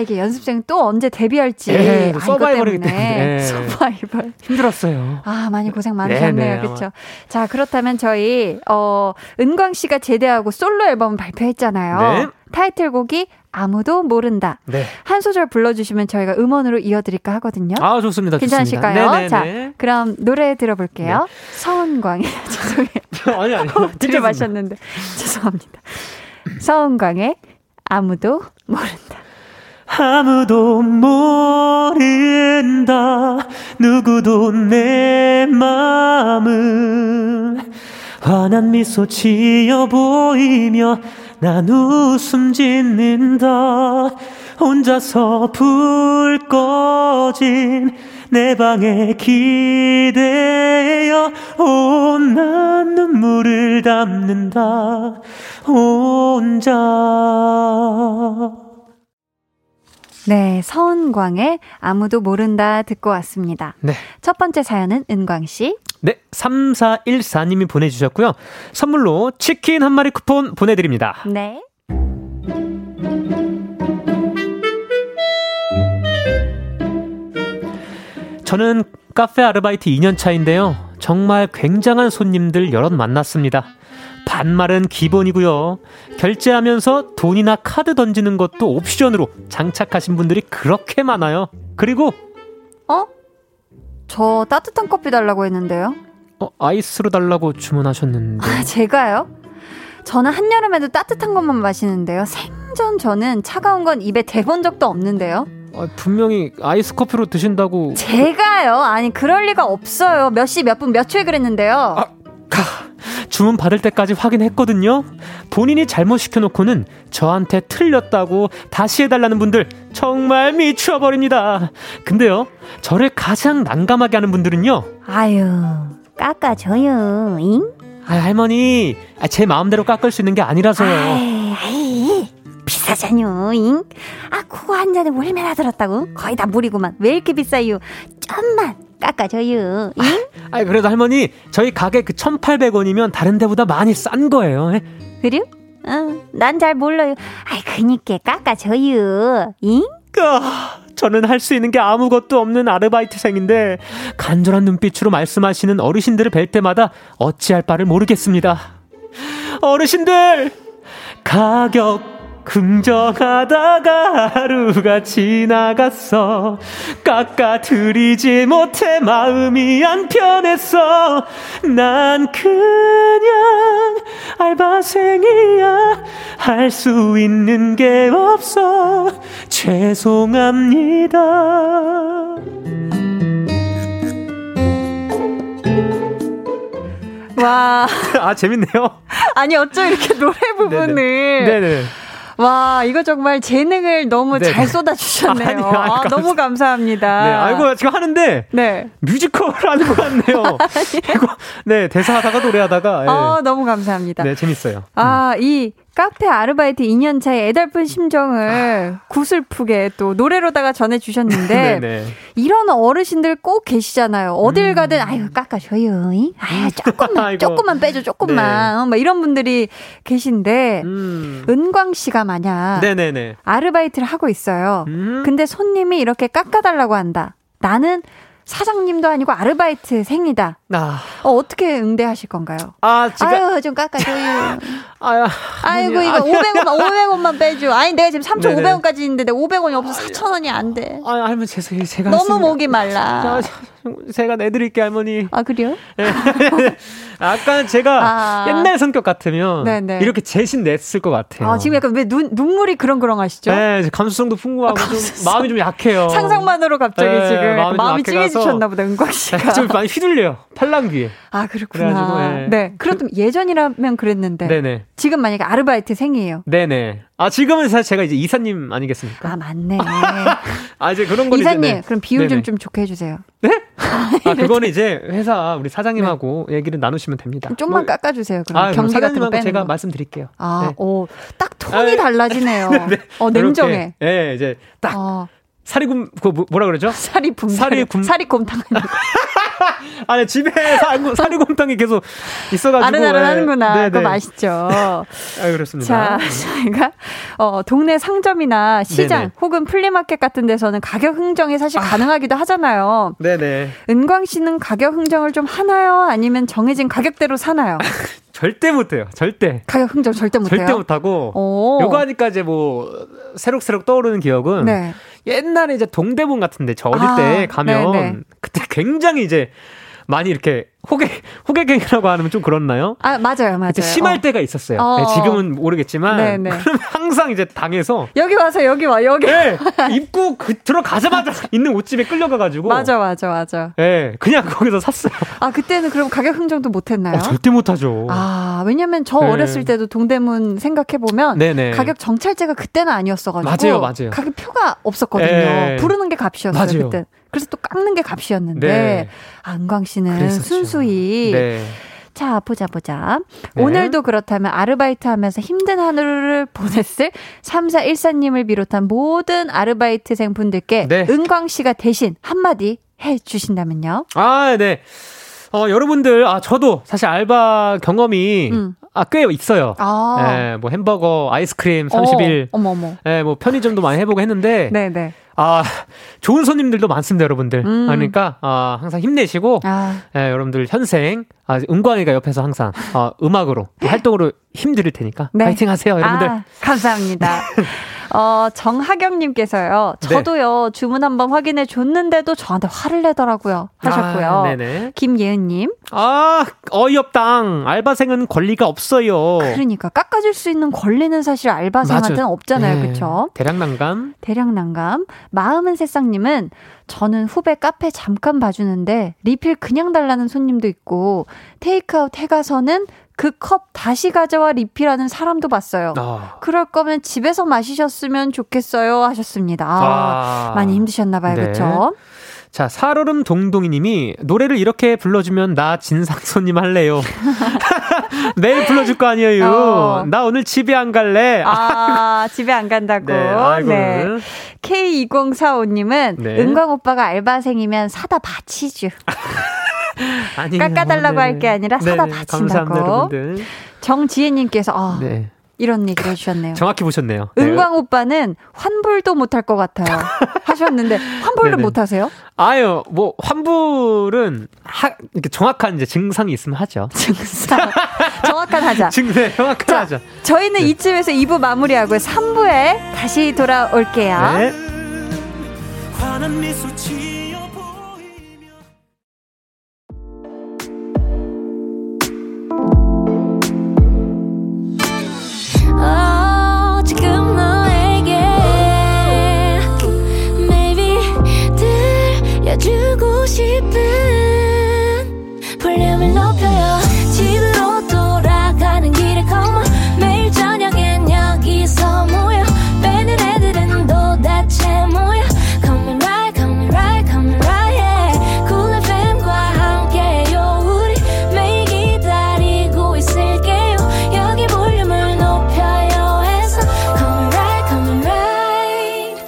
이게 연습생 또 언제 데뷔할지 서바이벌이기 때문에 서바이벌 힘들었어요. 많이 고생 많으셨네요. 그렇죠. 자, 그렇다면 저희 은광 씨가 제대하고 솔로 앨범 발표했잖아요. 네. 타이틀곡이 아무도 모른다. 네. 한 소절 불러주시면 저희가 음원으로 이어드릴까 하거든요. 좋습니다. 괜찮으실까요? 네네네. 자, 그럼 노래 들어볼게요. 네. 서은광의 죄송해요. 아니. 들이마셨는데 죄송합니다. 서은광의 아무도 모른다. 아무도 모른다. 누구도 내 마음을 환한 미소 지어 보이며 난 웃음 짓는다. 혼자서 불 꺼진 내 방에 기대어 난 눈물을 담는다. 혼자. 네, 서은광의 아무도 모른다 듣고 왔습니다. 네. 첫 번째 사연은 은광씨. 네, 3414님이 보내주셨고요. 선물로 치킨 한 마리 쿠폰 보내드립니다. 네. 저는 카페 아르바이트 2년 차인데요. 정말 굉장한 손님들 여럿 만났습니다. 반말은 기본이고요. 결제하면서 돈이나 카드 던지는 것도 옵션으로 장착하신 분들이 그렇게 많아요. 그리고 저 따뜻한 커피 달라고 했는데요. 아이스로 달라고 주문하셨는데. 아, 제가요? 저는 한여름에도 따뜻한 것만 마시는데요. 생전 저는 차가운 건 입에 대본 적도 없는데요. 아, 분명히 아이스 커피로 드신다고. 제가요? 아니, 그럴 리가 없어요. 몇 시 몇 분 몇 초에 그랬는데요. 주문 받을 때까지 확인했거든요. 본인이 잘못 시켜놓고는 저한테 틀렸다고 다시 해달라는 분들 정말 미쳐버립니다. 근데요, 저를 가장 난감하게 하는 분들은요. 아유, 깎아줘요. 잉? 아, 할머니, 제 마음대로 깎을 수 있는 게 아니라서요. 아이, 비싸잖요. 잉? 아, 그거 한 잔에 얼마나 들었다고? 거의 다 물이구만. 왜 이렇게 비싸요? 좀만 깎아줘요. 응? 아, 그래도 할머니, 저희 가게 그 1,800원이면 다른 데보다 많이 싼 거예요. 그래요? 응, 난 잘 몰라요. 아이, 그니까 깎아줘요. 응? 저는 할 수 있는 게 아무것도 없는 아르바이트생인데 간절한 눈빛으로 말씀하시는 어르신들을 뵐 때마다 어찌할 바를 모르겠습니다. 어르신들, 가격 긍정하다가 하루가 지나갔어. 깎아드리지 못해 마음이 안 편했어. 난 그냥 알바생이야. 할 수 있는 게 없어. 죄송합니다. 와. 아, 재밌네요. 아니, 어쩜 이렇게 노래 부분을. 네네. 와, 이거 정말 재능을 너무 네네. 잘 쏟아주셨네요. 아니, 너무 감사합니다. 네, 아이고, 지금 하는데 네. 뮤지컬 하는 것 같네요. 아이고, 네, 대사하다가 노래하다가. 네. 너무 감사합니다. 네, 재밌어요. 아, 이 카페 아르바이트 2년차의 애달픈 심정을 구슬프게 또 노래로다가 전해주셨는데 이런 어르신들 꼭 계시잖아요. 어딜 가든 아유, 깎아줘요. 아유, 조금만 빼줘, 조금만. 네. 막 이런 분들이 계신데 은광 씨가 만약 아르바이트를 하고 있어요. 근데 손님이 이렇게 깎아달라고 한다. 나는 사장님도 아니고 아르바이트생이다. 어떻게 응대하실 건가요? 아유, 좀 깎아줘요. 아이고, 이거 500원만 빼줘. 아니, 내가 지금 3,500원까지 있는데 내 500원이 없어서 4,000원이 안 돼. 아, 할머니, 죄송해요. 제가 너무 목이 말라. 제가 내드릴게요, 할머니. 아, 그래요? 아까 제가 옛날 성격 같으면 이렇게 재신 냈을 것 같아요. 아, 지금 약간 왜 눈물이 그렁그렁 하시죠? 네, 감수성도 풍부하고 마음이 좀 약해요. 상상만으로 갑자기 지금 마음이 찡해지셨나 보다, 은광 씨가. 좀 많이 휘둘려요. 팔랑귀에. 아, 그렇구나. 네. 그렇다면 예전이라면 그랬는데. 네네. 지금 만약에 아르바이트생이에요. 네네. 아, 지금은 사실 제가 이제 이사님 아니겠습니까? 아, 맞네. 아, 이제 그런 거 이사님, 이제, 네. 그럼 비율 좀 좋게 해주세요. 네? 아, 그거는 이제 회사 우리 사장님하고 얘기를 나누시면 됩니다. 좀만 깎아주세요. 그럼 경기 같은 거 빼는 제가 거. 말씀드릴게요. 아, 네. 오, 딱 톤이 달라지네요. 네. 냉정해. 예, 네, 이제 딱. 사리곰, 그거 뭐라 그러죠? 사리곰탕. 아니, 집에 사리곰탕이 계속 있어가지고. 아른아른 하는구나. 네네. 그거 맛있죠. 아, 그렇습니다. 자, 저희가, 동네 상점이나 시장 네네. 혹은 플리마켓 같은 데서는 가격 흥정이 사실 가능하기도 하잖아요. 네네. 은광 씨는 가격 흥정을 좀 하나요? 아니면 정해진 가격대로 사나요? 절대 못해요. 절대. 가격 흥정 절대 못해요. 절대 못하고. 요거 하니까 이제 뭐, 새록새록 떠오르는 기억은. 네. 옛날에 이제 동대문 같은데 저 어릴 때 가면 네네. 그때 굉장히 이제 많이 이렇게 호객행위라고 하면 좀 그렇나요? 아, 맞아요. 심할 때가 있었어요. 네, 지금은 모르겠지만 네네. 그러면 항상 이제 당해서 여기 와서 여기 네, 입고 들어가자마자 있는 옷집에 끌려가가지고 맞아. 네, 그냥 거기서 샀어요. 아, 그때는 그럼 가격 흥정도 못했나요? 절대 못하죠. 아, 왜냐면 저 어렸을 때도 동대문 생각해보면 네네. 가격 정찰제가 그때는 아니었어가지고 맞아요. 가격표가 없었거든요. 네. 부르는 게 값이었어요. 맞아요. 그때. 그래서 또 깎는 게 값이었는데 은광 씨는 순수히 자, 보자. 네. 오늘도 그렇다면 아르바이트하면서 힘든 하루를 보냈을 3414님을 비롯한 모든 아르바이트생 분들께 네. 은광 씨가 대신 한마디 해주신다면요. 아, 네. 여러분들, 저도 사실 알바 경험이 꽤 있어요. 예, 뭐 햄버거, 아이스크림 30일. 예, 뭐 편의점도 많이 해보고 했는데. 네네. 좋은 손님들도 많습니다, 여러분들. 그러니까, 항상 힘내시고, 예, 여러분들 현생, 은광이가 옆에서 항상, 음악으로, 활동으로 힘드릴 테니까. 네. 파이팅 하세요, 여러분들. 감사합니다. 정하경님께서요. 저도요. 네. 주문 한번 확인해 줬는데도 저한테 화를 내더라고요. 하셨고요. 네네. 김예은님. 어이없당. 알바생은 권리가 없어요. 그러니까 깎아줄 수 있는 권리는 사실 알바생한테는 없잖아요. 네. 그렇죠? 대량 난감. 마음은 새싹님은 저는 후배 카페 잠깐 봐주는데 리필 그냥 달라는 손님도 있고 테이크아웃 해가서는 그 컵 다시 가져와 리필하는 사람도 봤어요. 그럴 거면 집에서 마시셨으면 좋겠어요 하셨습니다. 많이 힘드셨나 봐요. 네. 그렇죠? 자, 살얼음 동동이님이 노래를 이렇게 불러주면 나 진상 손님 할래요. 매일 불러줄 거 아니에요. 나 오늘 집에 안 갈래. 집에 안 간다고. 네, 네. K2045님은 네. 은광 오빠가 알바생이면 사다 바치죠. 깎아달라고 할 게 아니라 사다 바친다고. 정지혜님께서 네. 이런 얘기를 해주셨네요. 정확히 보셨네요. 은광 오빠는 환불도 못할 것 같아요. 하셨는데 환불을 못하세요? 아유, 뭐 환불은 이렇게 정확한 이제 증상이 있으면 하죠. 정확한 하자. 저희는 이쯤에서 2부 마무리하고 3부에 다시 돌아올게요. 네. 주고 싶은 볼륨을 높여요. 집으로 돌아가는 길에 come on. 매일 저녁엔 여기서 모여 빼는 애들은 도대체 뭐야. Come right, come right, come right yeah. Cool FM과 함께요. 우리 매일 기다리고 있을게요. 여기 볼륨을 높여요 해서 come right, come right.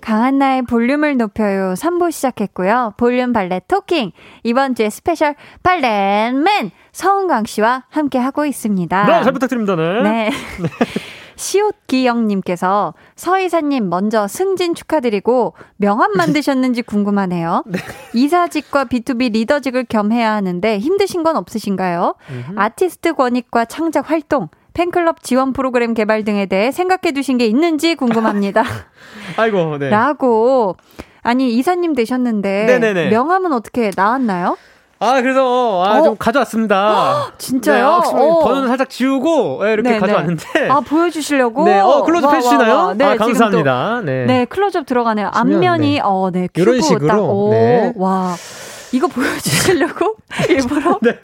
강한나의 볼륨을 높여요 3부 시작했고요. 볼륨 발레 토킹 이번 주에 스페셜 발레맨 서은광 씨와 함께하고 있습니다. 네, 잘 부탁드립니다. 네. 시옷기영님께서 서이사님 먼저 승진 축하드리고 명함 만드셨는지 궁금하네요. 네. 이사직과 B2B 리더직을 겸해야 하는데 힘드신 건 없으신가요? 아티스트 권익과 창작 활동 팬클럽 지원 프로그램 개발 등에 대해 생각해 두신 게 있는지 궁금합니다. 아이고, 네. 라고. 아니, 이사님 되셨는데. 네네네. 명함은 어떻게 나왔나요? 그래서, 좀 가져왔습니다. 허, 진짜요? 네, 번호는 살짝 지우고, 네, 이렇게 네네. 가져왔는데. 보여주시려고? 네, 클로즈업 해주시나요? 네, 감사합니다. 또, 네, 클로즈업 들어가네요. 앞면이, 큐브 이런 식으로. 딱, 네. 와. 이거 보여주시려고 일부러 네.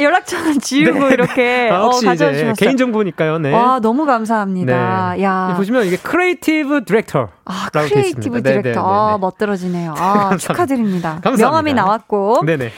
연락처는 지우고 네. 이렇게 혹시 가져주셨어요. 개인정보니까요. 네. 와, 너무 감사합니다. 네. 야. 보시면 이게 크리에이티브 디렉터라고 되어 있습니다. 크리에이티브 디렉터. 멋들어지네요. 축하드립니다. 감사합니다. 명함이 나왔고. 네네.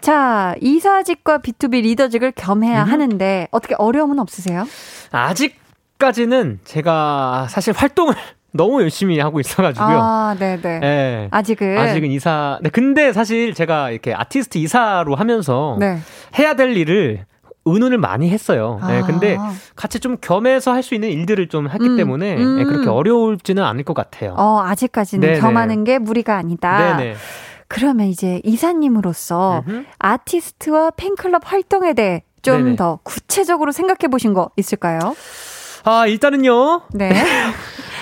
자, 이사직과 B2B 리더직을 겸해야 하는데 어떻게 어려움은 없으세요? 아직까지는 제가 사실 활동을 너무 열심히 하고 있어가지고요. 네네. 네. 아직은 이사. 네, 근데 사실 제가 이렇게 아티스트 이사로 하면서 네. 해야 될 일을 의논을 많이 했어요. 네, 근데 같이 좀 겸해서 할 수 있는 일들을 좀 했기 때문에 네, 그렇게 어려울지는 않을 것 같아요. 아직까지는 네네. 겸하는 게 무리가 아니다. 네네. 그러면 이제 이사님으로서 아티스트와 팬클럽 활동에 대해 좀 더 구체적으로 생각해 보신 거 있을까요? 일단은요. 네.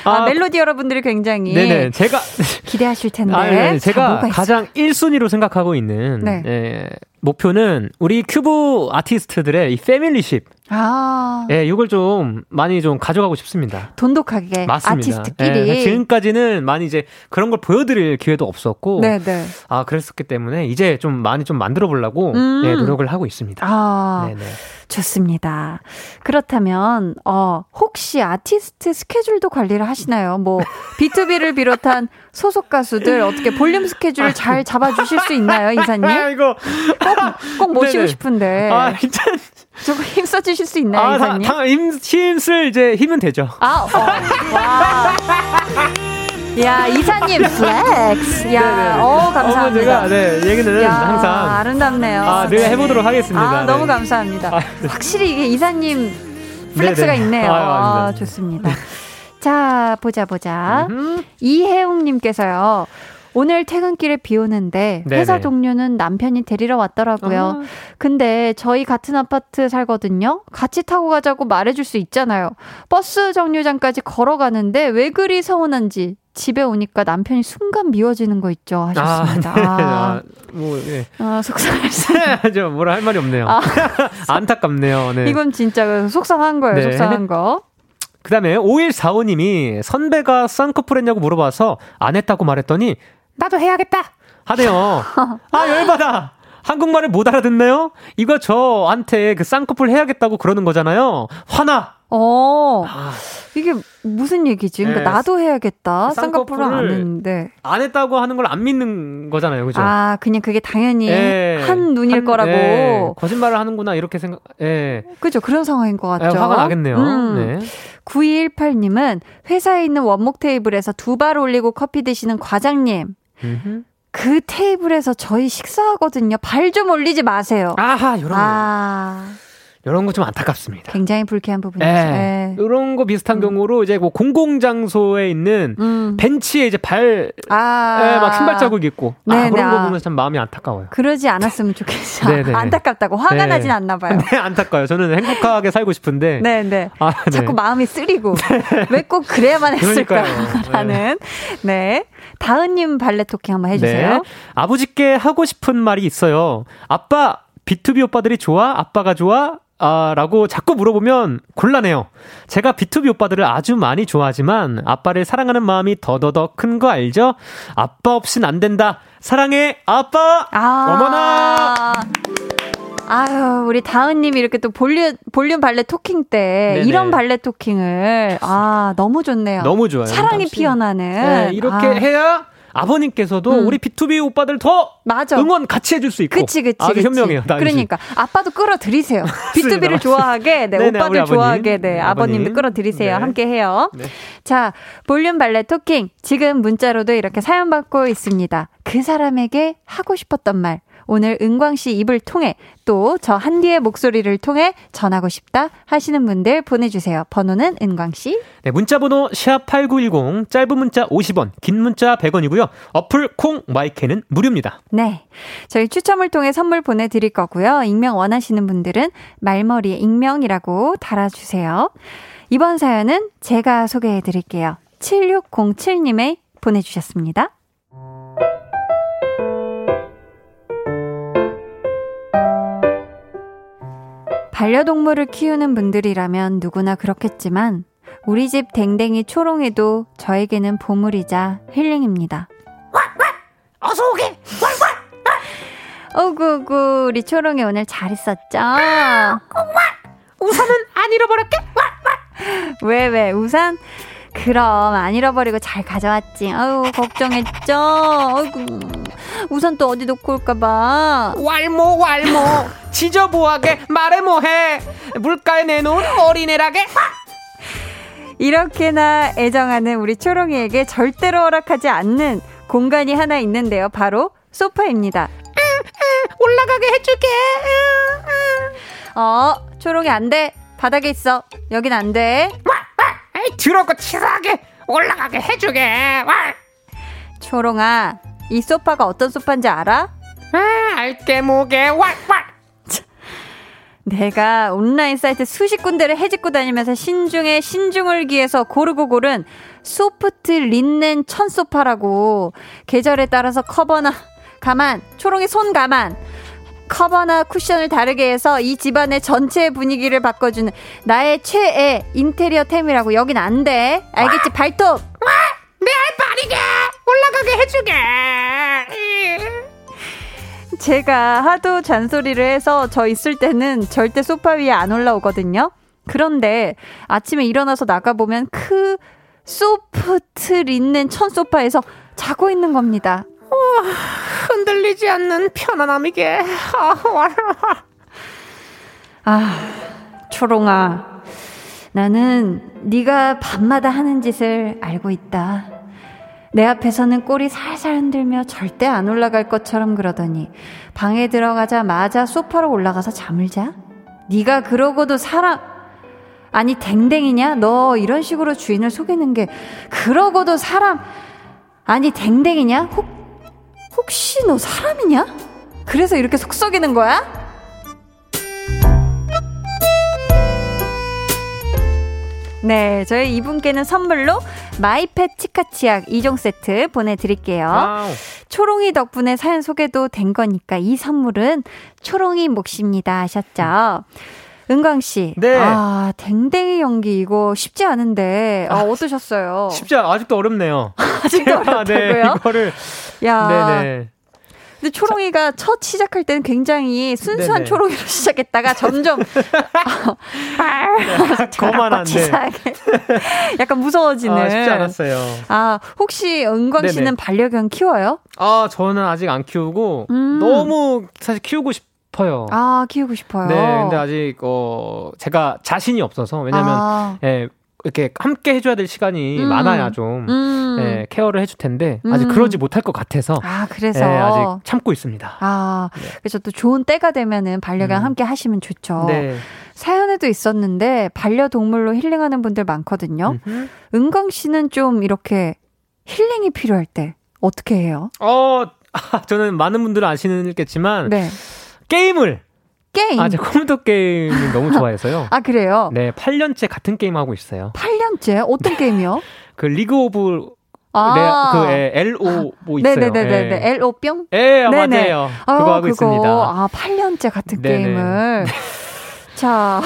멜로디 여러분들이 굉장히 네네, 제가 기대하실 텐데 제가 가장 1순위로 생각하고 있는 네. 목표는 우리 큐브 아티스트들의 이 패밀리십 아. 예, 이걸 좀 많이 좀 가져가고 싶습니다. 돈독하게. 맞습니다. 아티스트끼리. 예, 지금까지는 많이 이제 그런 걸 보여드릴 기회도 없었고. 네네. 아, 그랬었기 때문에 이제 좀 많이 좀 만들어 보려고 예, 노력을 하고 있습니다. 아. 네네. 좋습니다. 그렇다면, 혹시 아티스트 스케줄도 관리를 하시나요? 뭐, BTOB를 비롯한 소속 가수들 어떻게 볼륨 스케줄을 잘 잡아주실 수 있나요, 이사님? 아, 이거. 꼭 모시고 네네. 싶은데. 아, 일단. 조금 힘써주실 수 있나요, 이사님? 아, 힘은 되죠. 아, 와. 야, 이사님 플렉스. 야, 감사합니다. 제가, 얘기는 야, 항상 아름답네요. 아, 늘 해보도록 하겠습니다. 아, 너무 감사합니다. 아, 네. 확실히 이게 이사님 플렉스가 네네. 있네요. 아, 좋습니다. 자, 보자. 이혜웅님께서요. 오늘 퇴근길에 비 오는데 회사 네네. 동료는 남편이 데리러 왔더라고요. 근데 저희 같은 아파트 살거든요. 같이 타고 가자고 말해줄 수 있잖아요. 버스 정류장까지 걸어가는데 왜 그리 서운한지 집에 오니까 남편이 순간 미워지는 거 있죠 하셨습니다. 속상하죠. 뭐라 할 말이 없네요. 안타깝네요. 네. 이건 진짜 속상한 거예요. 네. 속상한 거. 그 다음에 5145님이 선배가 쌍꺼풀 했냐고 물어봐서 안 했다고 말했더니 나도 해야겠다 하네요. 아, 열받아. 한국말을 못 알아듣네요. 이거 저한테 그 쌍꺼풀 해야겠다고 그러는 거잖아요. 화나. 이게 무슨 얘기지? 그러니까 네. 나도 해야겠다. 쌍꺼풀을 안 했는데. 안 했다고 하는 걸 안 믿는 거잖아요. 그죠? 아, 그냥 그게 당연히 네. 한 눈일 거라고. 네. 거짓말을 하는구나, 이렇게 생각, 예. 네. 그죠? 그런 상황인 것 같죠. 네, 화가 나겠네요. 네. 9218님은 회사에 있는 원목 테이블에서 두 발 올리고 커피 드시는 과장님. 그 테이블에서 저희 식사하거든요. 발 좀 올리지 마세요. 아하, 이런 거. 이런 거 좀 안타깝습니다. 굉장히 불쾌한 부분이죠. 네. 이런 거 비슷한 경우로 이제 뭐 공공장소에 있는 벤치에 이제 발, 막 신발자국 있고. 아, 그런 거 보면 참 마음이 안타까워요. 그러지 않았으면 좋겠어요. 안타깝다고. 화가 나진 않나 봐요. 네, 안타까워요. 저는 행복하게 살고 싶은데. 네네. 아, 네. 자꾸 마음이 쓰리고. 네. 왜 꼭 그래야만 했을까라는. 네. 다은님 발레 토킹 한번 해주세요. 네. 아버지께 하고 싶은 말이 있어요. 아빠, BTOB 오빠들이 좋아? 아빠가 좋아? 아, 라고 자꾸 물어보면 곤란해요. 제가 BTOB 오빠들을 아주 많이 좋아하지만 아빠를 사랑하는 마음이 더더더 큰 거 알죠? 아빠 없인 안 된다. 사랑해, 아빠! 어머나! 아유, 우리 다은님이 이렇게 또 볼륨 발레 토킹 때 네네. 이런 발레 토킹을 너무 좋네요. 너무 좋아요. 사랑이 피어나는. 네, 이렇게 해야 아버님께서도 우리 B2B 오빠들 더 맞아. 응원 같이 해줄 수 있고 그치, 아주 현명해요. 그러니까 아빠도 끌어들이세요. B2B를 좋아하게 네, 네네, 오빠들 좋아하게 네, 아버님도 끌어들이세요. 네. 함께해요. 네. 자, 볼륨 발레 토킹 지금 문자로도 이렇게 사연 받고 있습니다. 그 사람에게 하고 싶었던 말 오늘 은광 씨 입을 통해 또 저 한디의 목소리를 통해 전하고 싶다 하시는 분들 보내주세요. 번호는 은광 씨. 네, 문자번호 #8910 짧은 문자 50원, 긴 문자 100원이고요. 어플 콩 마이케는 무료입니다. 네, 저희 추첨을 통해 선물 보내드릴 거고요. 익명 원하시는 분들은 말머리에 익명이라고 달아주세요. 이번 사연은 제가 소개해드릴게요. 7607님의 보내주셨습니다. 반려동물을 키우는 분들이라면 누구나 그렇겠지만 우리 집 댕댕이 초롱이도 저에게는 보물이자 힐링입니다. 어서 오게. 오구구 우리 초롱이 오늘 잘 있었죠? 우산은 안 잃어버렸게? 왜 우산? 그럼 안 잃어버리고 잘 가져왔지. 아유 걱정했죠. 아이고, 우산 또 어디 놓고 올까봐. 왈모 지저분하게 말해 뭐해. 물가에 내놓은 어린애라게. 이렇게나 애정하는 우리 초롱이에게 절대로 허락하지 않는 공간이 하나 있는데요. 바로 소파입니다. 올라가게 해줄게. 초롱이 안 돼. 바닥에 있어. 여긴 안 돼. 들어오고 치사하게 올라가게 해주게. 초롱아, 이 소파가 어떤 소파인지 알아? 아, 알게 뭐게. 내가 온라인 사이트 수십 군데를 헤집고 다니면서 신중에 신중을 기해서 고르고 고른 소프트 린넨 천 소파라고. 계절에 따라서 커버나 가만. 초롱이 손 가만. 커버나 쿠션을 다르게 해서 이 집안의 전체 분위기를 바꿔주는 나의 최애 인테리어템이라고. 여긴 안 돼. 알겠지? 발톱. 내 발이게 올라가게 해주게. 제가 하도 잔소리를 해서 저 있을 때는 절대 소파 위에 안 올라오거든요. 그런데 아침에 일어나서 나가보면 그 소프트 린넨 천소파에서 자고 있는 겁니다. 우와, 흔들리지 않는 편안함이게. 아, 초롱아, 나는 네가 밤마다 하는 짓을 알고 있다. 내 앞에서는 꼬리 살살 흔들며 절대 안 올라갈 것처럼 그러더니 방에 들어가자마자 소파로 올라가서 잠을 자? 네가 그러고도 아니 댕댕이냐? 너 이런 식으로 주인을 속이는 게. 그러고도 아니 댕댕이냐? 혹시 너 사람이냐? 그래서 이렇게 속 썩이는 거야? 네, 저희 이분께는 선물로 마이펫 치카치약 2종 세트 보내드릴게요. 와우. 초롱이 덕분에 사연 소개도 된 거니까 이 선물은 초롱이 몫입니다. 아셨죠? 은광씨. 네. 아, 댕댕이 연기 이거 쉽지 않은데, 어떠셨어요? 아직도 어렵네요. 아직도 어렵다고요? 네, 이거를. 야. 네네. 근데 초롱이가 첫 시작할 때는 굉장히 순수한 네네. 초롱이로 시작했다가 점점 거만한데 약간 무서워지는. 쉽지 않았어요. 아, 혹시 은광 씨는 네네. 반려견 키워요? 아, 저는 아직 안 키우고 너무 사실 키우고 싶어요. 아, 키우고 싶어요. 네, 근데 아직 제가 자신이 없어서. 왜냐면 예, 이렇게 함께 해줘야 될 시간이 많아야 좀 예, 케어를 해줄 텐데 아직 그러지 못할 것 같아서. 아, 그래서 예, 아직 참고 있습니다. 아, 네. 그래서 또 좋은 때가 되면은 반려견 함께 하시면 좋죠. 네. 사연에도 있었는데 반려동물로 힐링하는 분들 많거든요. 은광 씨는 좀 이렇게 힐링이 필요할 때 어떻게 해요? 저는 많은 분들은 아시겠지만 네. 게임. 아, 제가 컴퓨터 게임을 너무 좋아해서요. 아, 그래요? 네, 8년째 같은 게임 하고 있어요. 8년째? 어떤 게임이요? 그 리그 오브 LO 뭐 있어요. 네네네네. 예. LO 뿅? 예, 네네. 맞아요. 그거 하고 있습니다. 아, 8년째 같은 네네. 게임을. 자,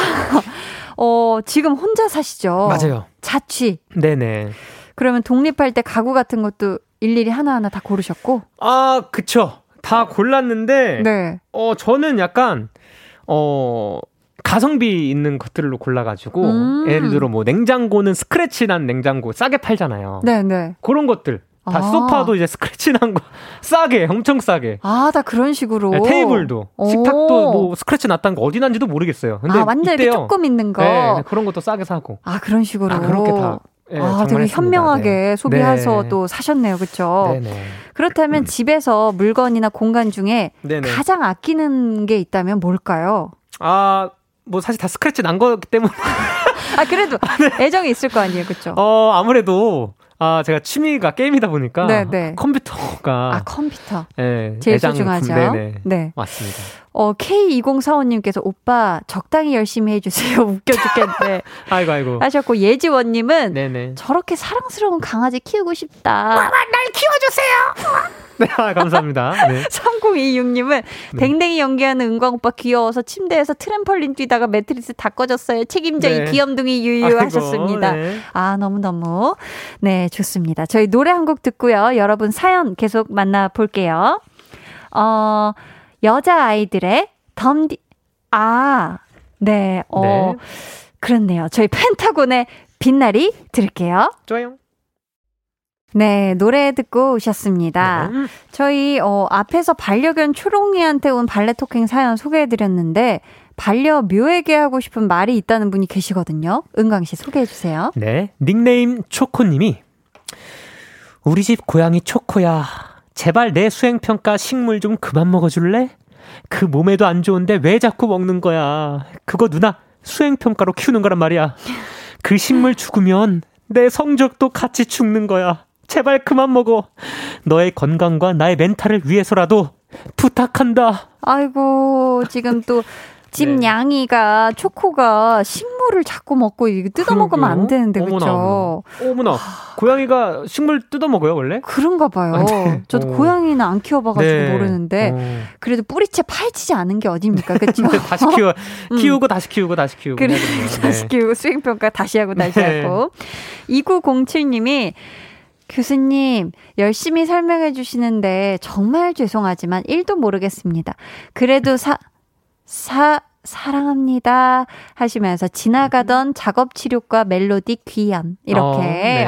지금 혼자 사시죠? 맞아요. 자취. 네네. 그러면 독립할 때 가구 같은 것도 일일이 하나하나 다 고르셨고? 아, 그쵸. 다 골랐는데 네. 저는 약간 가성비 있는 것들로 골라가지고 예를 들어 뭐 냉장고는 스크래치 난 냉장고 싸게 팔잖아요. 네네. 그런 것들 다. 소파도 이제 스크래치 난 거 싸게, 엄청 싸게. 아, 다 그런 식으로. 네, 테이블도 식탁도 뭐 스크래치 났다는 거 어디 난지도 모르겠어요. 근데 완전 이렇게 조금 있는 거. 네, 그런 것도 싸게 사고. 아, 그런 식으로. 아, 그렇게 다. 네, 되게 현명하게 네. 소비해서 네. 또 사셨네요. 그렇죠? 네네. 그렇다면 집에서 물건이나 공간 중에 네네. 가장 아끼는 게 있다면 뭘까요? 아, 뭐 사실 다 스크래치 난 거기 때문에 아, 그래도 애정이 있을 거 아니에요. 그렇죠? 아무래도 제가 취미가 게임이다 보니까 네네. 컴퓨터가. 아, 컴퓨터. 네, 제일 소중하죠. 네네. 네, 맞습니다. K2045님께서 오빠 적당히 열심히 해주세요. 웃겨 죽겠네. 아이고. 하셨고, 예지원님은 네네. 저렇게 사랑스러운 강아지 키우고 싶다. 날 키워주세요. 네, 감사합니다. 네. 3026님은 댕댕이 연기하는 은광 오빠 귀여워서 침대에서 트램펄린 뛰다가 매트리스 다 꺼졌어요. 책임져 이 네. 귀염둥이 유유. 아이고, 하셨습니다. 네. 아, 너무너무 네, 좋습니다. 저희 노래 한 곡 듣고요. 여러분 사연 계속 만나볼게요. 여자아이들의 덤디. 아, 네. 네. 그렇네요. 저희 펜타곤의 빛날이 들을게요. 좋아요. 네, 노래 듣고 오셨습니다. 네. 저희 앞에서 반려견 초롱이한테 온 발레토킹 사연 소개해드렸는데 반려묘에게 하고 싶은 말이 있다는 분이 계시거든요. 은광 씨 소개해주세요. 네, 닉네임 초코님이 우리 집 고양이 초코야, 제발 내 수행평가 식물 좀 그만 먹어줄래? 그 몸에도 안 좋은데 왜 자꾸 먹는 거야? 그거 누나 수행평가로 키우는 거란 말이야. 그 식물 죽으면 내 성적도 같이 죽는 거야. 제발 그만 먹어. 너의 건강과 나의 멘탈을 위해서라도 부탁한다. 아이고, 지금 또 집 네. 냥이가 초코가 식물을 자꾸 먹고 뜯어먹으면 안 되는데 그렇죠? 어머나 고양이가 식물 뜯어먹어요 원래? 그런가 봐요. 아, 네. 저도 고양이는 안 키워봐가지고 네. 모르는데 그래도 뿌리채 파헤치지 않은 게 어딥니까? 그렇죠? 다시 키우고 다시 키우고 다시 키우고 그래, 네. 다시 키우고 수행평가 다시 하고 다시 네. 하고 2907님이 교수님, 열심히 설명해 주시는데 정말 죄송하지만 1도 모르겠습니다. 그래도 사랑합니다 하시면서 지나가던 작업치료과 멜로디 귀연 이렇게 네.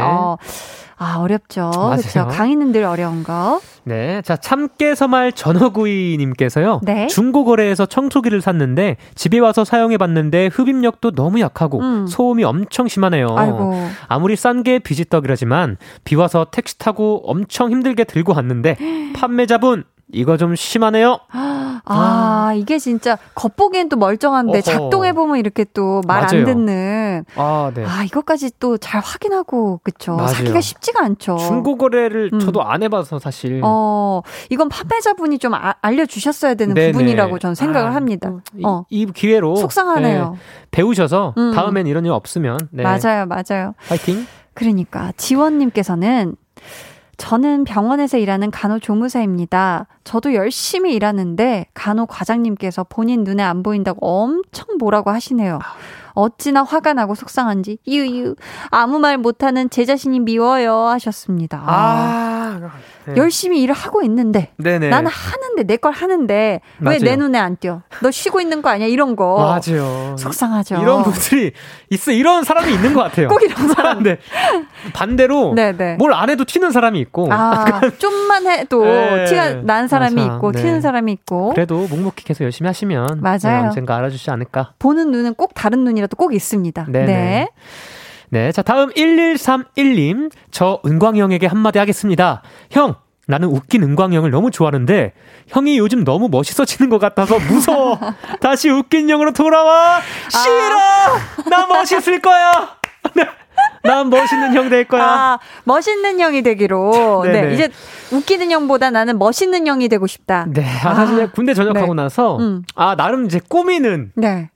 아 어렵죠. 그렇죠. 강의는 늘 어려운 거. 네, 자 참깨서말 전어구이님께서요. 네? 중고거래에서 청소기를 샀는데 집에 와서 사용해봤는데 흡입력도 너무 약하고 소음이 엄청 심하네요. 아이고. 아무리 싼 게 비지떡이라지만 비 와서 택시 타고 엄청 힘들게 들고 왔는데 판매자분 이거 좀 심하네요. 아, 이게 진짜 겉보기엔 또 멀쩡한데 작동해보면 이렇게 또 말 안 듣는 네. 아 이것까지 또 잘 확인하고 그쵸 맞아요. 사기가 쉽지가 않죠. 중고거래를 저도 안 해봐서 사실 이건 판매자분이 좀 알려주셨어야 되는 네네. 부분이라고 저는 생각을 합니다. 이 기회로 속상하네요. 네, 배우셔서 다음엔 이런 일 없으면 네. 맞아요 맞아요. 파이팅. 그러니까 지원님께서는 저는 병원에서 일하는 간호조무사입니다. 저도 열심히 일하는데 간호과장님께서 본인 눈에 안 보인다고 엄청 뭐라고 하시네요. 어찌나 화가 나고 속상한지 유유 아무 말 못하는 제 자신이 미워요 하셨습니다. 네. 열심히 일을 하고 있는데 네네. 나는 하는데 내 걸 하는데 왜 내 눈에 안 띄어? 너 쉬고 있는 거 아니야? 이런 거 맞아요. 속상하죠. 이런 분들이 있어. 이런 사람이 있는 것 같아요. 꼭 이런 사람. 네. 반대로 뭘 안 해도 튀는 사람이 있고 좀만 해도 네. 티가 난 사람이 있고 네. 튀는 사람이 있고 그래도 묵묵히 계속 열심히 하시면 맞아요. 네, 언젠가 알아주지 않을까. 보는 눈은 꼭 다른 눈이라도 꼭 있습니다. 네네. 네. 네, 자 다음 1131님 저 은광이 형에게 한마디 하겠습니다. 형 나는 웃긴 은광이 형을 너무 좋아하는데 형이 요즘 너무 멋있어지는 것 같아서 무서워. 다시 웃긴 형으로 돌아와. 싫어. 나 멋있을 거야. 난 멋있는 형 될 거야. 멋있는 형이 되기로. 네, 이제 웃기는 형보다 나는 멋있는 형이 되고 싶다. 네, 사실 군대 전역하고 나서 나름 이제 꾸미는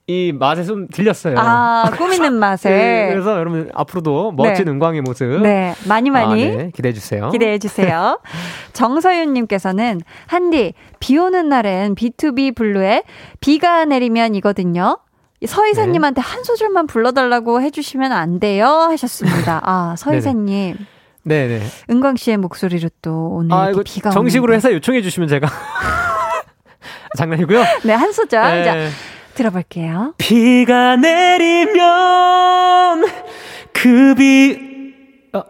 이 맛에 좀 들렸어요. 꾸미는 맛에. 네, 그래서 여러분 앞으로도 멋진 은광의 모습 많이 많이 기대해 주세요. 기대해 주세요. 정서윤님께서는 한디 비 오는 날엔 BTOB 블루의 비가 내리면 이거든요. 서이사님한테 한 소절만 불러달라고 해주시면 안 돼요 하셨습니다. 서이사님. 네네. 은광 씨의 목소리로 또 오늘 이거 비가 정식으로 해서 요청해 주시면 제가 장난이고요. 네, 한 소절. 네. 자, 들어볼게요. 비가 내리면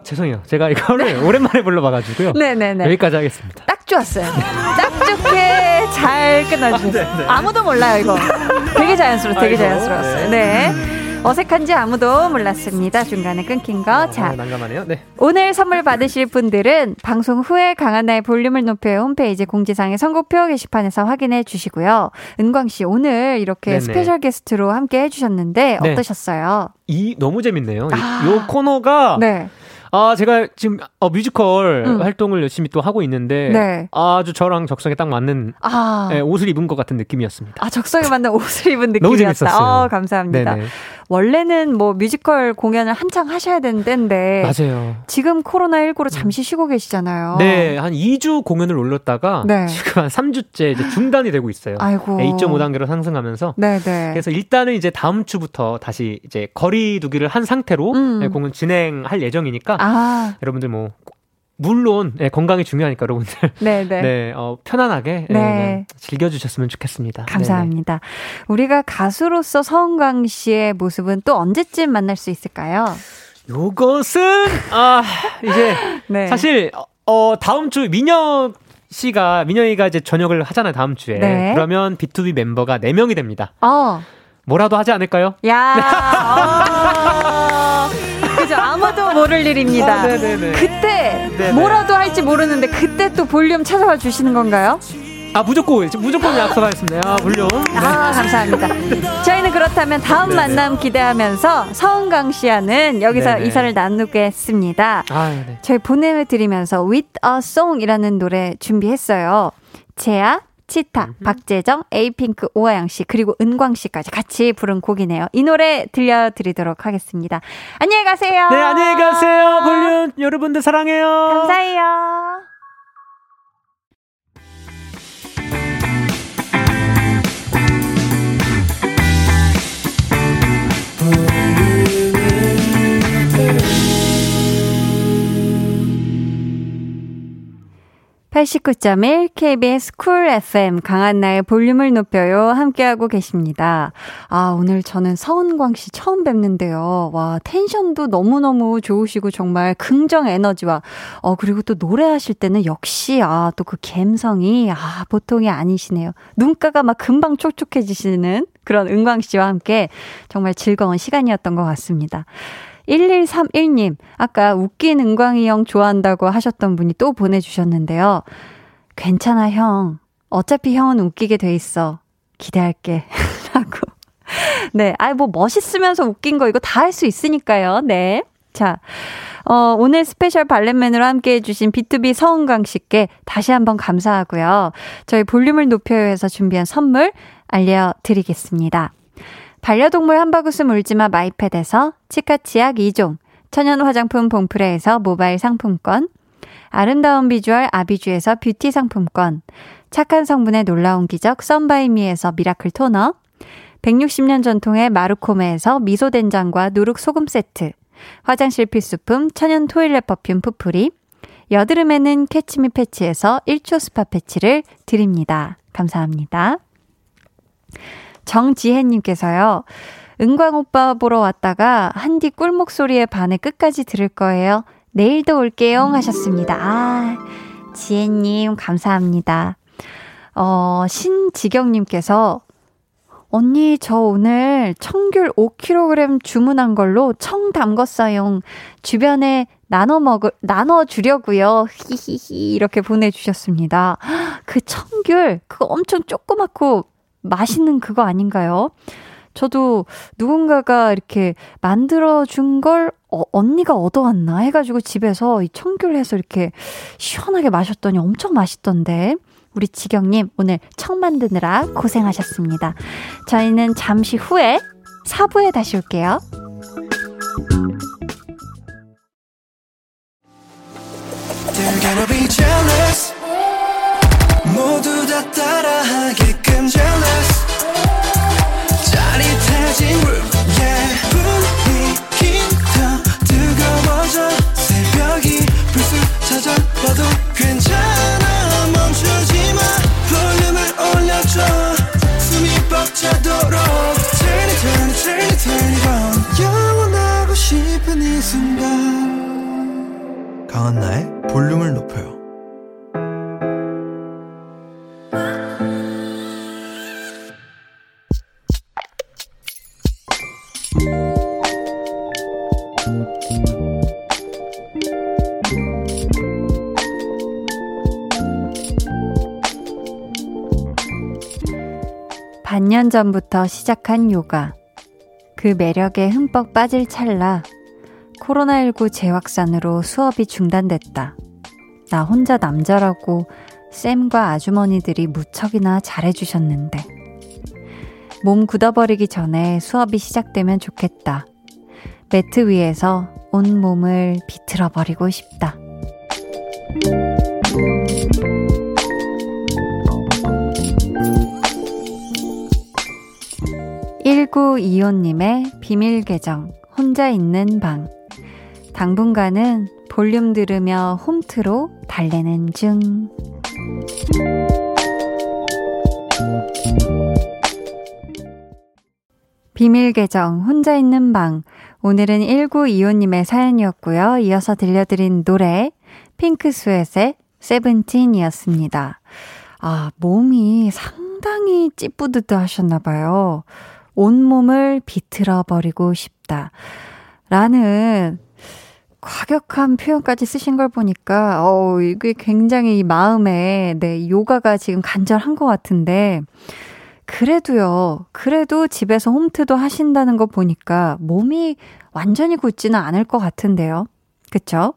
죄송해요. 제가 이거를 오랜만에 불러봐가지고요. 네네네. 여기까지 하겠습니다. 딱 좋았어요. 딱 좋게 잘 끝나주셨어요. 아무도 몰라요, 이거. 되게 자연스러웠어요. 네. 어색한지 아무도 몰랐습니다. 중간에 끊긴 거. 자, 난감하네요. 네. 오늘 선물 받으실 분들은 방송 후에 강한나의 볼륨을 높여 홈페이지 공지사항의 선곡표 게시판에서 확인해 주시고요. 은광 씨 오늘 이렇게 스페셜 게스트로 함께 해주셨는데 어떠셨어요? 너무 재밌네요. 이 코너가 제가 지금 뮤지컬 활동을 열심히 또 하고 있는데 아주 저랑 적성에 딱 맞는 옷을 입은 것 같은 느낌이었습니다. 적성에 맞는 옷을 입은 느낌이었다. 너무 재밌었어요. 감사합니다. 네네. 원래는 뮤지컬 공연을 한창 하셔야 되는 때인데 맞아요. 지금 코로나19로 잠시 쉬고 계시잖아요. 네. 한 2주 공연을 올렸다가 지금 한 3주째 이제 중단이 되고 있어요. 아이고. 2.5단계로 상승하면서 그래서 일단은 이제 다음 주부터 다시 이제 거리 두기를 한 상태로 공연 진행할 예정이니까 여러분들 물론 건강이 중요하니까 여러분들 편안하게 즐겨주셨으면 좋겠습니다. 감사합니다. 네네. 우리가 가수로서 서은광 씨의 모습은 또 언제쯤 만날 수 있을까요? 요것은 이제 사실 다음 주 민영이가 이제 전역을 하잖아요. 다음 주에 그러면 BTOB 멤버가 4명이 됩니다. 뭐라도 하지 않을까요? 그죠? 아무도 모를 일입니다. 그때 뭐라도 할지 모르는데 그때 또 볼륨 찾아와 주시는 건가요? 무조건 약속하겠습니다. 볼륨. 감사합니다. 저희는 그렇다면 다음 만남 기대하면서 서은광 씨와는 여기서 이사를 나누겠습니다. 저희 보내드리면서 With a Song이라는 노래 준비했어요. 제아 치타, 박재정, 에이핑크, 오하양씨 그리고 은광씨까지 같이 부른 곡이네요. 이 노래 들려드리도록 하겠습니다. 안녕히 가세요. 네, 안녕히 가세요. 볼륨 여러분들 사랑해요. 감사해요.89.1 KBS 쿨 FM 강한나의 볼륨을 높여요. 함께하고 계십니다. 아, 오늘 저는 서은광 씨 처음 뵙는데요. 와, 텐션도 너무너무 좋으시고 정말 긍정 에너지와 그리고 또 노래하실 때는 역시 또 그 감성이 보통이 아니시네요. 눈가가 막 금방 촉촉해지시는 그런 은광 씨와 함께 정말 즐거운 시간이었던 것 같습니다. 1131님, 아까 웃긴 은광이 형 좋아한다고 하셨던 분이 또 보내주셨는데요. 괜찮아 형, 어차피 형은 웃기게 돼 있어, 기대할게 라고. 네, 뭐 멋있으면서 웃긴 거 이거 다 할 수 있으니까요. 네, 자, 오늘 스페셜 발렛맨으로 함께해 주신 BTOB 서은광 씨께 다시 한번 감사하고요. 저희 볼륨을 높여요에서 준비한 선물 알려드리겠습니다. 반려동물 함박웃음 울지마 마이패드에서 치카치약 2종, 천연 화장품 봉프레에서 모바일 상품권, 아름다운 비주얼 아비주에서 뷰티 상품권, 착한 성분의 놀라운 기적 썬바이미에서 미라클 토너, 160년 전통의 마루코메에서 미소된장과 누룩소금 세트, 화장실 필수품 천연 토일렛 퍼퓸 푸풀이, 여드름에는 캐치미 패치에서 1초 스파 패치를 드립니다. 감사합니다. 정지혜님께서요, 은광 오빠 보러 왔다가 한디 꿀목소리에 반해 끝까지 들을 거예요. 내일도 올게요 하셨습니다. 아, 지혜님 감사합니다. 신지경님께서 언니 저 오늘 청귤 5kg 주문한 걸로 청 담궜어요. 주변에 나눠주려고요. 히히히 이렇게 보내주셨습니다. 그 청귤 그거 엄청 조그맣고 맛있는 그거 아닌가요? 저도 누군가가 이렇게 만들어준 걸 언니가 얻어왔나 해가지고 집에서 이 청귤 해서 이렇게 시원하게 마셨더니 엄청 맛있던데, 우리 지경님 오늘 청 만드느라 고생하셨습니다. 저희는 잠시 후에 4부에 다시 올게요. 모두 다 따라하게끔 jealous 짜릿해진 room yeah 분위기 더 뜨거워져 새벽이 불쑥 찾아와도 괜찮아 멈추지마 볼륨을 올려줘 숨이 벅차도록 turn it turn it turn it turn it on 영원하고 싶은 이 순간 강한나의 볼륨을 높여요. 반년 전부터 시작한 요가. 그 매력에 흠뻑 빠질 찰나 코로나19 재확산으로 수업이 중단됐다. 나 혼자 남자라고 쌤과 아주머니들이 무척이나 잘해주셨는데 몸 굳어버리기 전에 수업이 시작되면 좋겠다. 매트 위에서 온 몸을 비틀어버리고 싶다. 이호님의 비밀 계정 혼자 있는 방. 당분간은 볼륨 들으며 홈트로 달래는 중. 비밀 계정 혼자 있는 방. 오늘은 1925님의 사연이었고요. 이어서 들려드린 노래 핑크스웻의 세븐틴이었습니다. 아, 몸이 상당히 찌뿌듯 하셨나봐요. 온몸을 비틀어버리고 싶다 라는 과격한 표현까지 쓰신 걸 보니까 이게 굉장히 마음에 요가가 지금 간절한 것 같은데, 그래도 집에서 홈트도 하신다는 거 보니까 몸이 완전히 굳지는 않을 것 같은데요. 그쵸?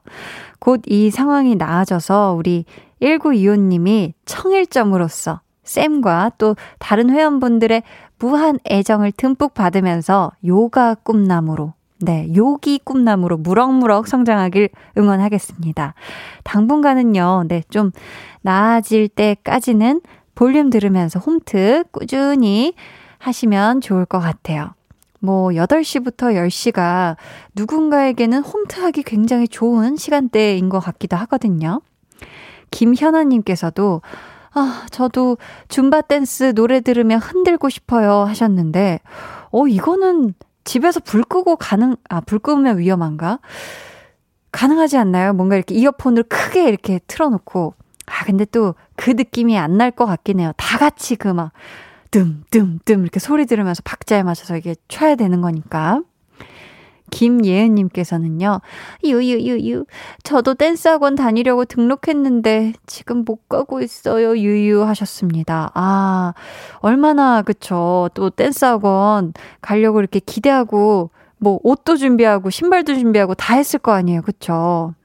곧 이 상황이 나아져서 우리 1925님이 청일점으로서 쌤과 또 다른 회원분들의 무한 애정을 듬뿍 받으면서 요가 꿈나무로, 네, 요기 꿈나무로 무럭무럭 성장하길 응원하겠습니다. 당분간은요, 네, 좀 나아질 때까지는 볼륨 들으면서 홈트 꾸준히 하시면 좋을 것 같아요. 뭐 8시부터 10시가 누군가에게는 홈트하기 굉장히 좋은 시간대인 것 같기도 하거든요. 김현아님께서도 아, 저도 줌바 댄스 노래 들으며 흔들고 싶어요 하셨는데, 이거는 집에서 불 끄고 불 끄면 위험한가? 가능하지 않나요? 뭔가 이렇게 이어폰을 크게 이렇게 틀어놓고, 근데 또 그 느낌이 안 날 것 같긴 해요. 다 같이 그 막 뜸뜸뜸 이렇게 소리 들으면서 박자에 맞춰서 이게 쳐야 되는 거니까. 김예은님께서는요, 유유유유, 저도 댄스학원 다니려고 등록했는데 지금 못 가고 있어요 유유 하셨습니다. 아, 얼마나, 그쵸, 또 댄스학원 가려고 이렇게 기대하고 뭐 옷도 준비하고 신발도 준비하고 다 했을 거 아니에요, 그쵸?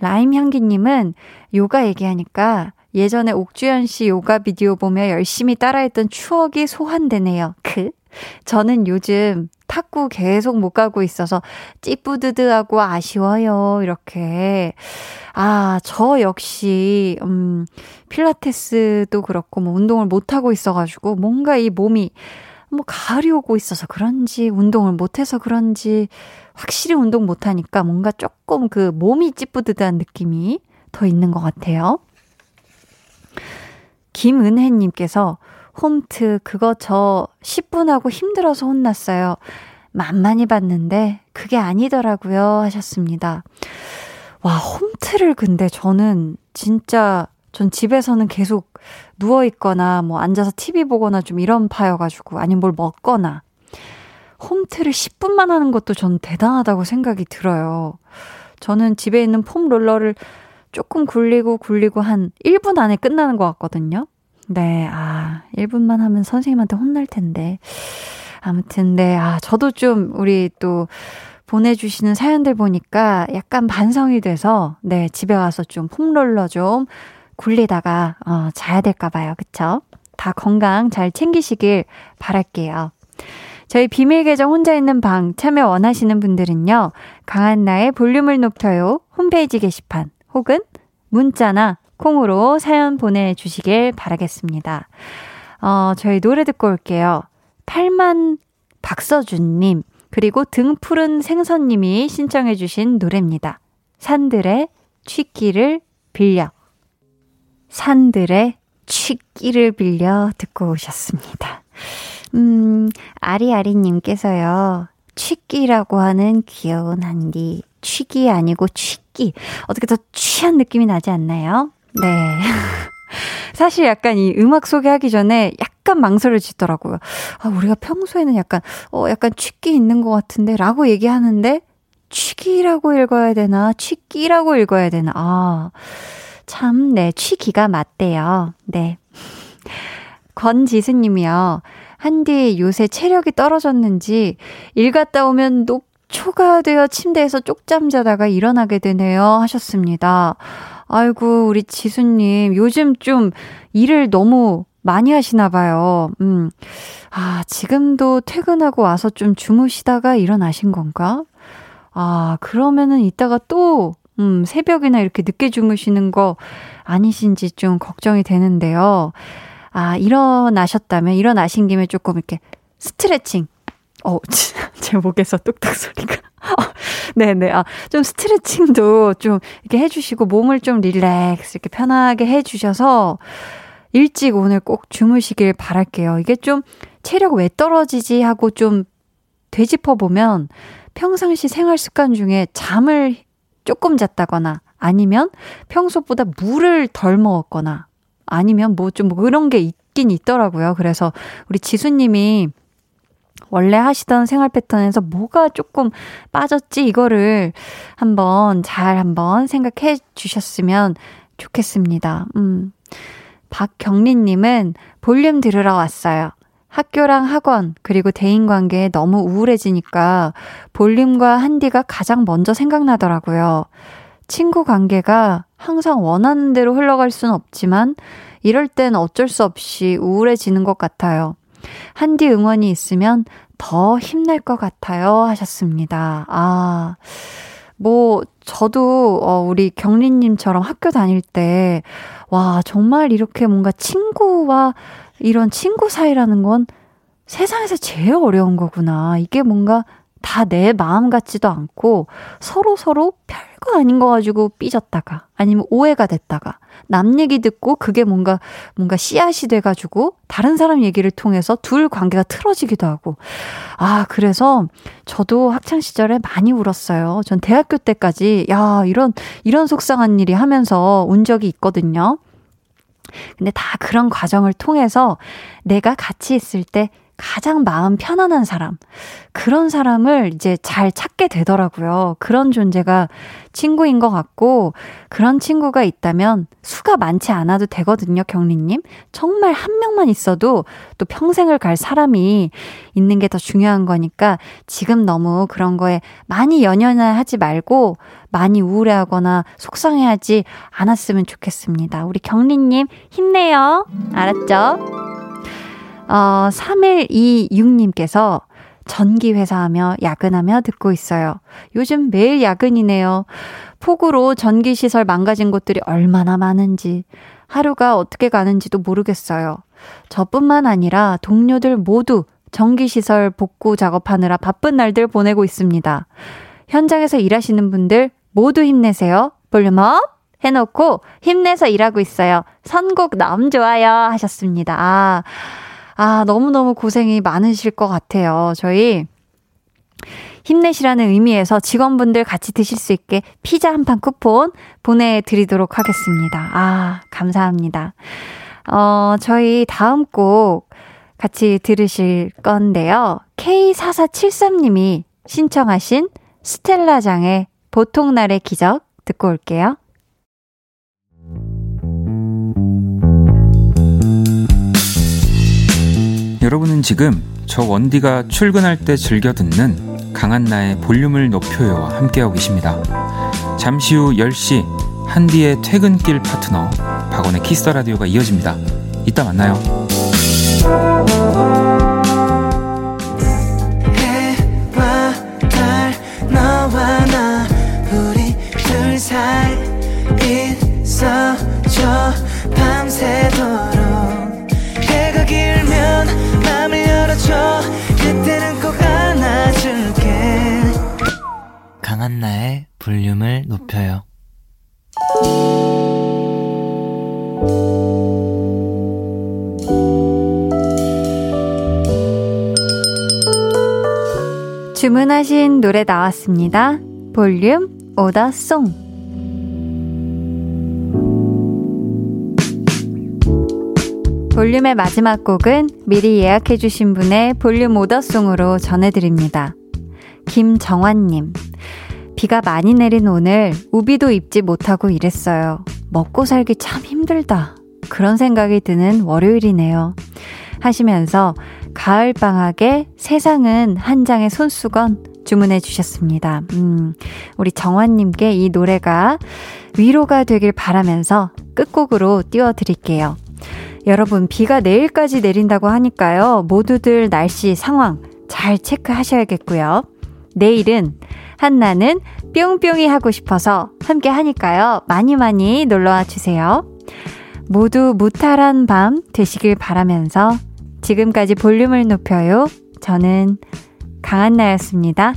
라임향기님은 요가 얘기하니까 예전에 옥주현 씨 요가 비디오 보며 열심히 따라했던 추억이 소환되네요. 저는 요즘 탁구 계속 못 가고 있어서 찌뿌드드하고 아쉬워요. 이렇게. 아, 저 역시 필라테스도 그렇고 뭐 운동을 못 하고 있어가지고 뭔가 이 몸이 뭐 가을이 오고 있어서 그런지 운동을 못 해서 그런지 확실히 운동 못 하니까 뭔가 조금 그 몸이 찌뿌드드한 느낌이 더 있는 것 같아요. 김은혜님께서 홈트 그거 저 10분 하고 힘들어서 혼났어요. 만만히 봤는데 그게 아니더라고요 하셨습니다. 와, 홈트를 근데 저는 진짜 전 집에서는 계속 누워있거나 뭐 앉아서 TV 보거나 좀 이런 파여가지고, 아니면 뭘 먹거나, 홈트를 10분만 하는 것도 전 대단하다고 생각이 들어요. 저는 집에 있는 폼 롤러를 조금 굴리고 한 1분 안에 끝나는 것 같거든요. 네, 1분만 하면 선생님한테 혼날 텐데. 아무튼, 네, 저도 좀 우리 또 보내주시는 사연들 보니까 약간 반성이 돼서, 네, 집에 와서 좀 폼롤러 좀 굴리다가, 자야 될까봐요. 그쵸? 다 건강 잘 챙기시길 바랄게요. 저희 비밀 계정 혼자 있는 방 참여 원하시는 분들은요, 강한나의 볼륨을 높여요 홈페이지 게시판 혹은 문자나 콩으로 사연 보내주시길 바라겠습니다. 저희 노래 듣고 올게요. 8만 박서준님, 그리고 등 푸른 생선님이 신청해 주신 노래입니다. 산들의 취기를 빌려. 산들의 취기를 빌려 듣고 오셨습니다. 아리아리님께서요, 취기라고 하는 귀여운 한디, 취기 아니고 취기, 어떻게 더 취한 느낌이 나지 않나요? 네. 사실 약간 이 음악 소개하기 전에 약간 망설여지더라고요. 우리가 평소에는 약간 취기 있는 것 같은데 라고 얘기하는데, 취기라고 읽어야 되나? 취기라고 읽어야 되나? 참, 네, 취기가 맞대요. 네. 권지수 님이요. 한디 요새 체력이 떨어졌는지 일 갔다 오면 녹초가 되어 침대에서 쪽잠 자다가 일어나게 되네요 하셨습니다. 아이고, 우리 지수님, 요즘 좀 일을 너무 많이 하시나 봐요. 지금도 퇴근하고 와서 좀 주무시다가 일어나신 건가? 그러면은 이따가 또, 새벽이나 이렇게 늦게 주무시는 거 아니신지 좀 걱정이 되는데요. 일어나셨다면, 일어나신 김에 조금 이렇게 스트레칭. 제 목에서 뚝딱 소리가. 네네. 좀 스트레칭도 좀 이렇게 해주시고, 몸을 좀 릴렉스, 이렇게 편하게 해주셔서, 일찍 오늘 꼭 주무시길 바랄게요. 이게 좀 체력 왜 떨어지지 하고 좀 되짚어보면, 평상시 생활 습관 중에 잠을 조금 잤다거나, 아니면 평소보다 물을 덜 먹었거나, 아니면 뭐 좀 그런 게 있긴 있더라고요. 그래서 우리 지수님이 원래 하시던 생활 패턴에서 뭐가 조금 빠졌지, 이거를 한번 생각해 주셨으면 좋겠습니다. 박경리님은 볼륨 들으러 왔어요. 학교랑 학원 그리고 대인관계에 너무 우울해지니까 볼륨과 한디가 가장 먼저 생각나더라고요. 친구 관계가 항상 원하는 대로 흘러갈 순 없지만 이럴 땐 어쩔 수 없이 우울해지는 것 같아요. 한디 응원이 있으면 더 힘날 것 같아요 하셨습니다. 아, 뭐 저도 우리 경리님처럼 학교 다닐 때 와 정말 이렇게 뭔가 친구와 이런 친구 사이라는 건 세상에서 제일 어려운 거구나. 이게 뭔가 다 내 마음 같지도 않고 서로 별거 아닌 거 가지고 삐졌다가 아니면 오해가 됐다가 남 얘기 듣고 그게 뭔가 씨앗이 돼가지고 다른 사람 얘기를 통해서 둘 관계가 틀어지기도 하고. 아, 그래서 저도 학창시절에 많이 울었어요. 전 대학교 때까지 야 이런 속상한 일이 하면서 운 적이 있거든요. 근데 다 그런 과정을 통해서 내가 같이 있을 때 가장 마음 편안한 사람, 그런 사람을 이제 잘 찾게 되더라고요. 그런 존재가 친구인 것 같고, 그런 친구가 있다면 수가 많지 않아도 되거든요, 경리님. 정말 한 명만 있어도 또 평생을 갈 사람이 있는 게 더 중요한 거니까 지금 너무 그런 거에 많이 연연하지 말고 많이 우울해하거나 속상해하지 않았으면 좋겠습니다. 우리 경리님 힘내요. 알았죠? 3126님께서 전기회사하며 야근하며 듣고 있어요. 요즘 매일 야근이네요. 폭우로 전기시설 망가진 곳들이 얼마나 많은지 하루가 어떻게 가는지도 모르겠어요. 저뿐만 아니라 동료들 모두 전기시설 복구 작업하느라 바쁜 날들 보내고 있습니다. 현장에서 일하시는 분들 모두 힘내세요. 볼륨업 해놓고 힘내서 일하고 있어요. 선곡 너무 좋아요 하셨습니다. 아, 너무너무 고생이 많으실 것 같아요. 저희 힘내시라는 의미에서 직원분들 같이 드실 수 있게 피자 한 판 쿠폰 보내드리도록 하겠습니다. 아, 감사합니다. 저희 다음 곡 같이 들으실 건데요. K4473님이 신청하신 스텔라장의 보통날의 기적 듣고 올게요. 여러분은 지금 저 원디가 출근할 때 즐겨 듣는 강한나의 볼륨을 높여요와 함께하고 계십니다. 잠시 후 10시 한디의 퇴근길 파트너 박원의 키스더라디오가 이어집니다. 이따 만나요. 해와 달 너와 나 우리 둘 사이 있어줘 밤새도록 해가 길면 맘을 열어줘 그때는 꼭 안아줄게 강한나의 볼륨을 높여요. 주문하신 노래 나왔습니다. 볼륨 오더송. 볼륨의 마지막 곡은 미리 예약해주신 분의 볼륨 오더송으로 전해드립니다. 김정환님, 비가 많이 내린 오늘 우비도 입지 못하고 일했어요. 먹고 살기 참 힘들다. 그런 생각이 드는 월요일이네요. 하시면서 가을방학에 세상은 한 장의 손수건 주문해 주셨습니다. 우리 정환님께 이 노래가 위로가 되길 바라면서 끝곡으로 띄워드릴게요. 여러분, 비가 내일까지 내린다고 하니까요. 모두들 날씨 상황 잘 체크하셔야겠고요. 내일은 한나는 뿅뿅이 하고 싶어서 함께 하니까요. 많이 놀러와 주세요. 모두 무탈한 밤 되시길 바라면서 지금까지 볼륨을 높여요. 저는 강한나였습니다.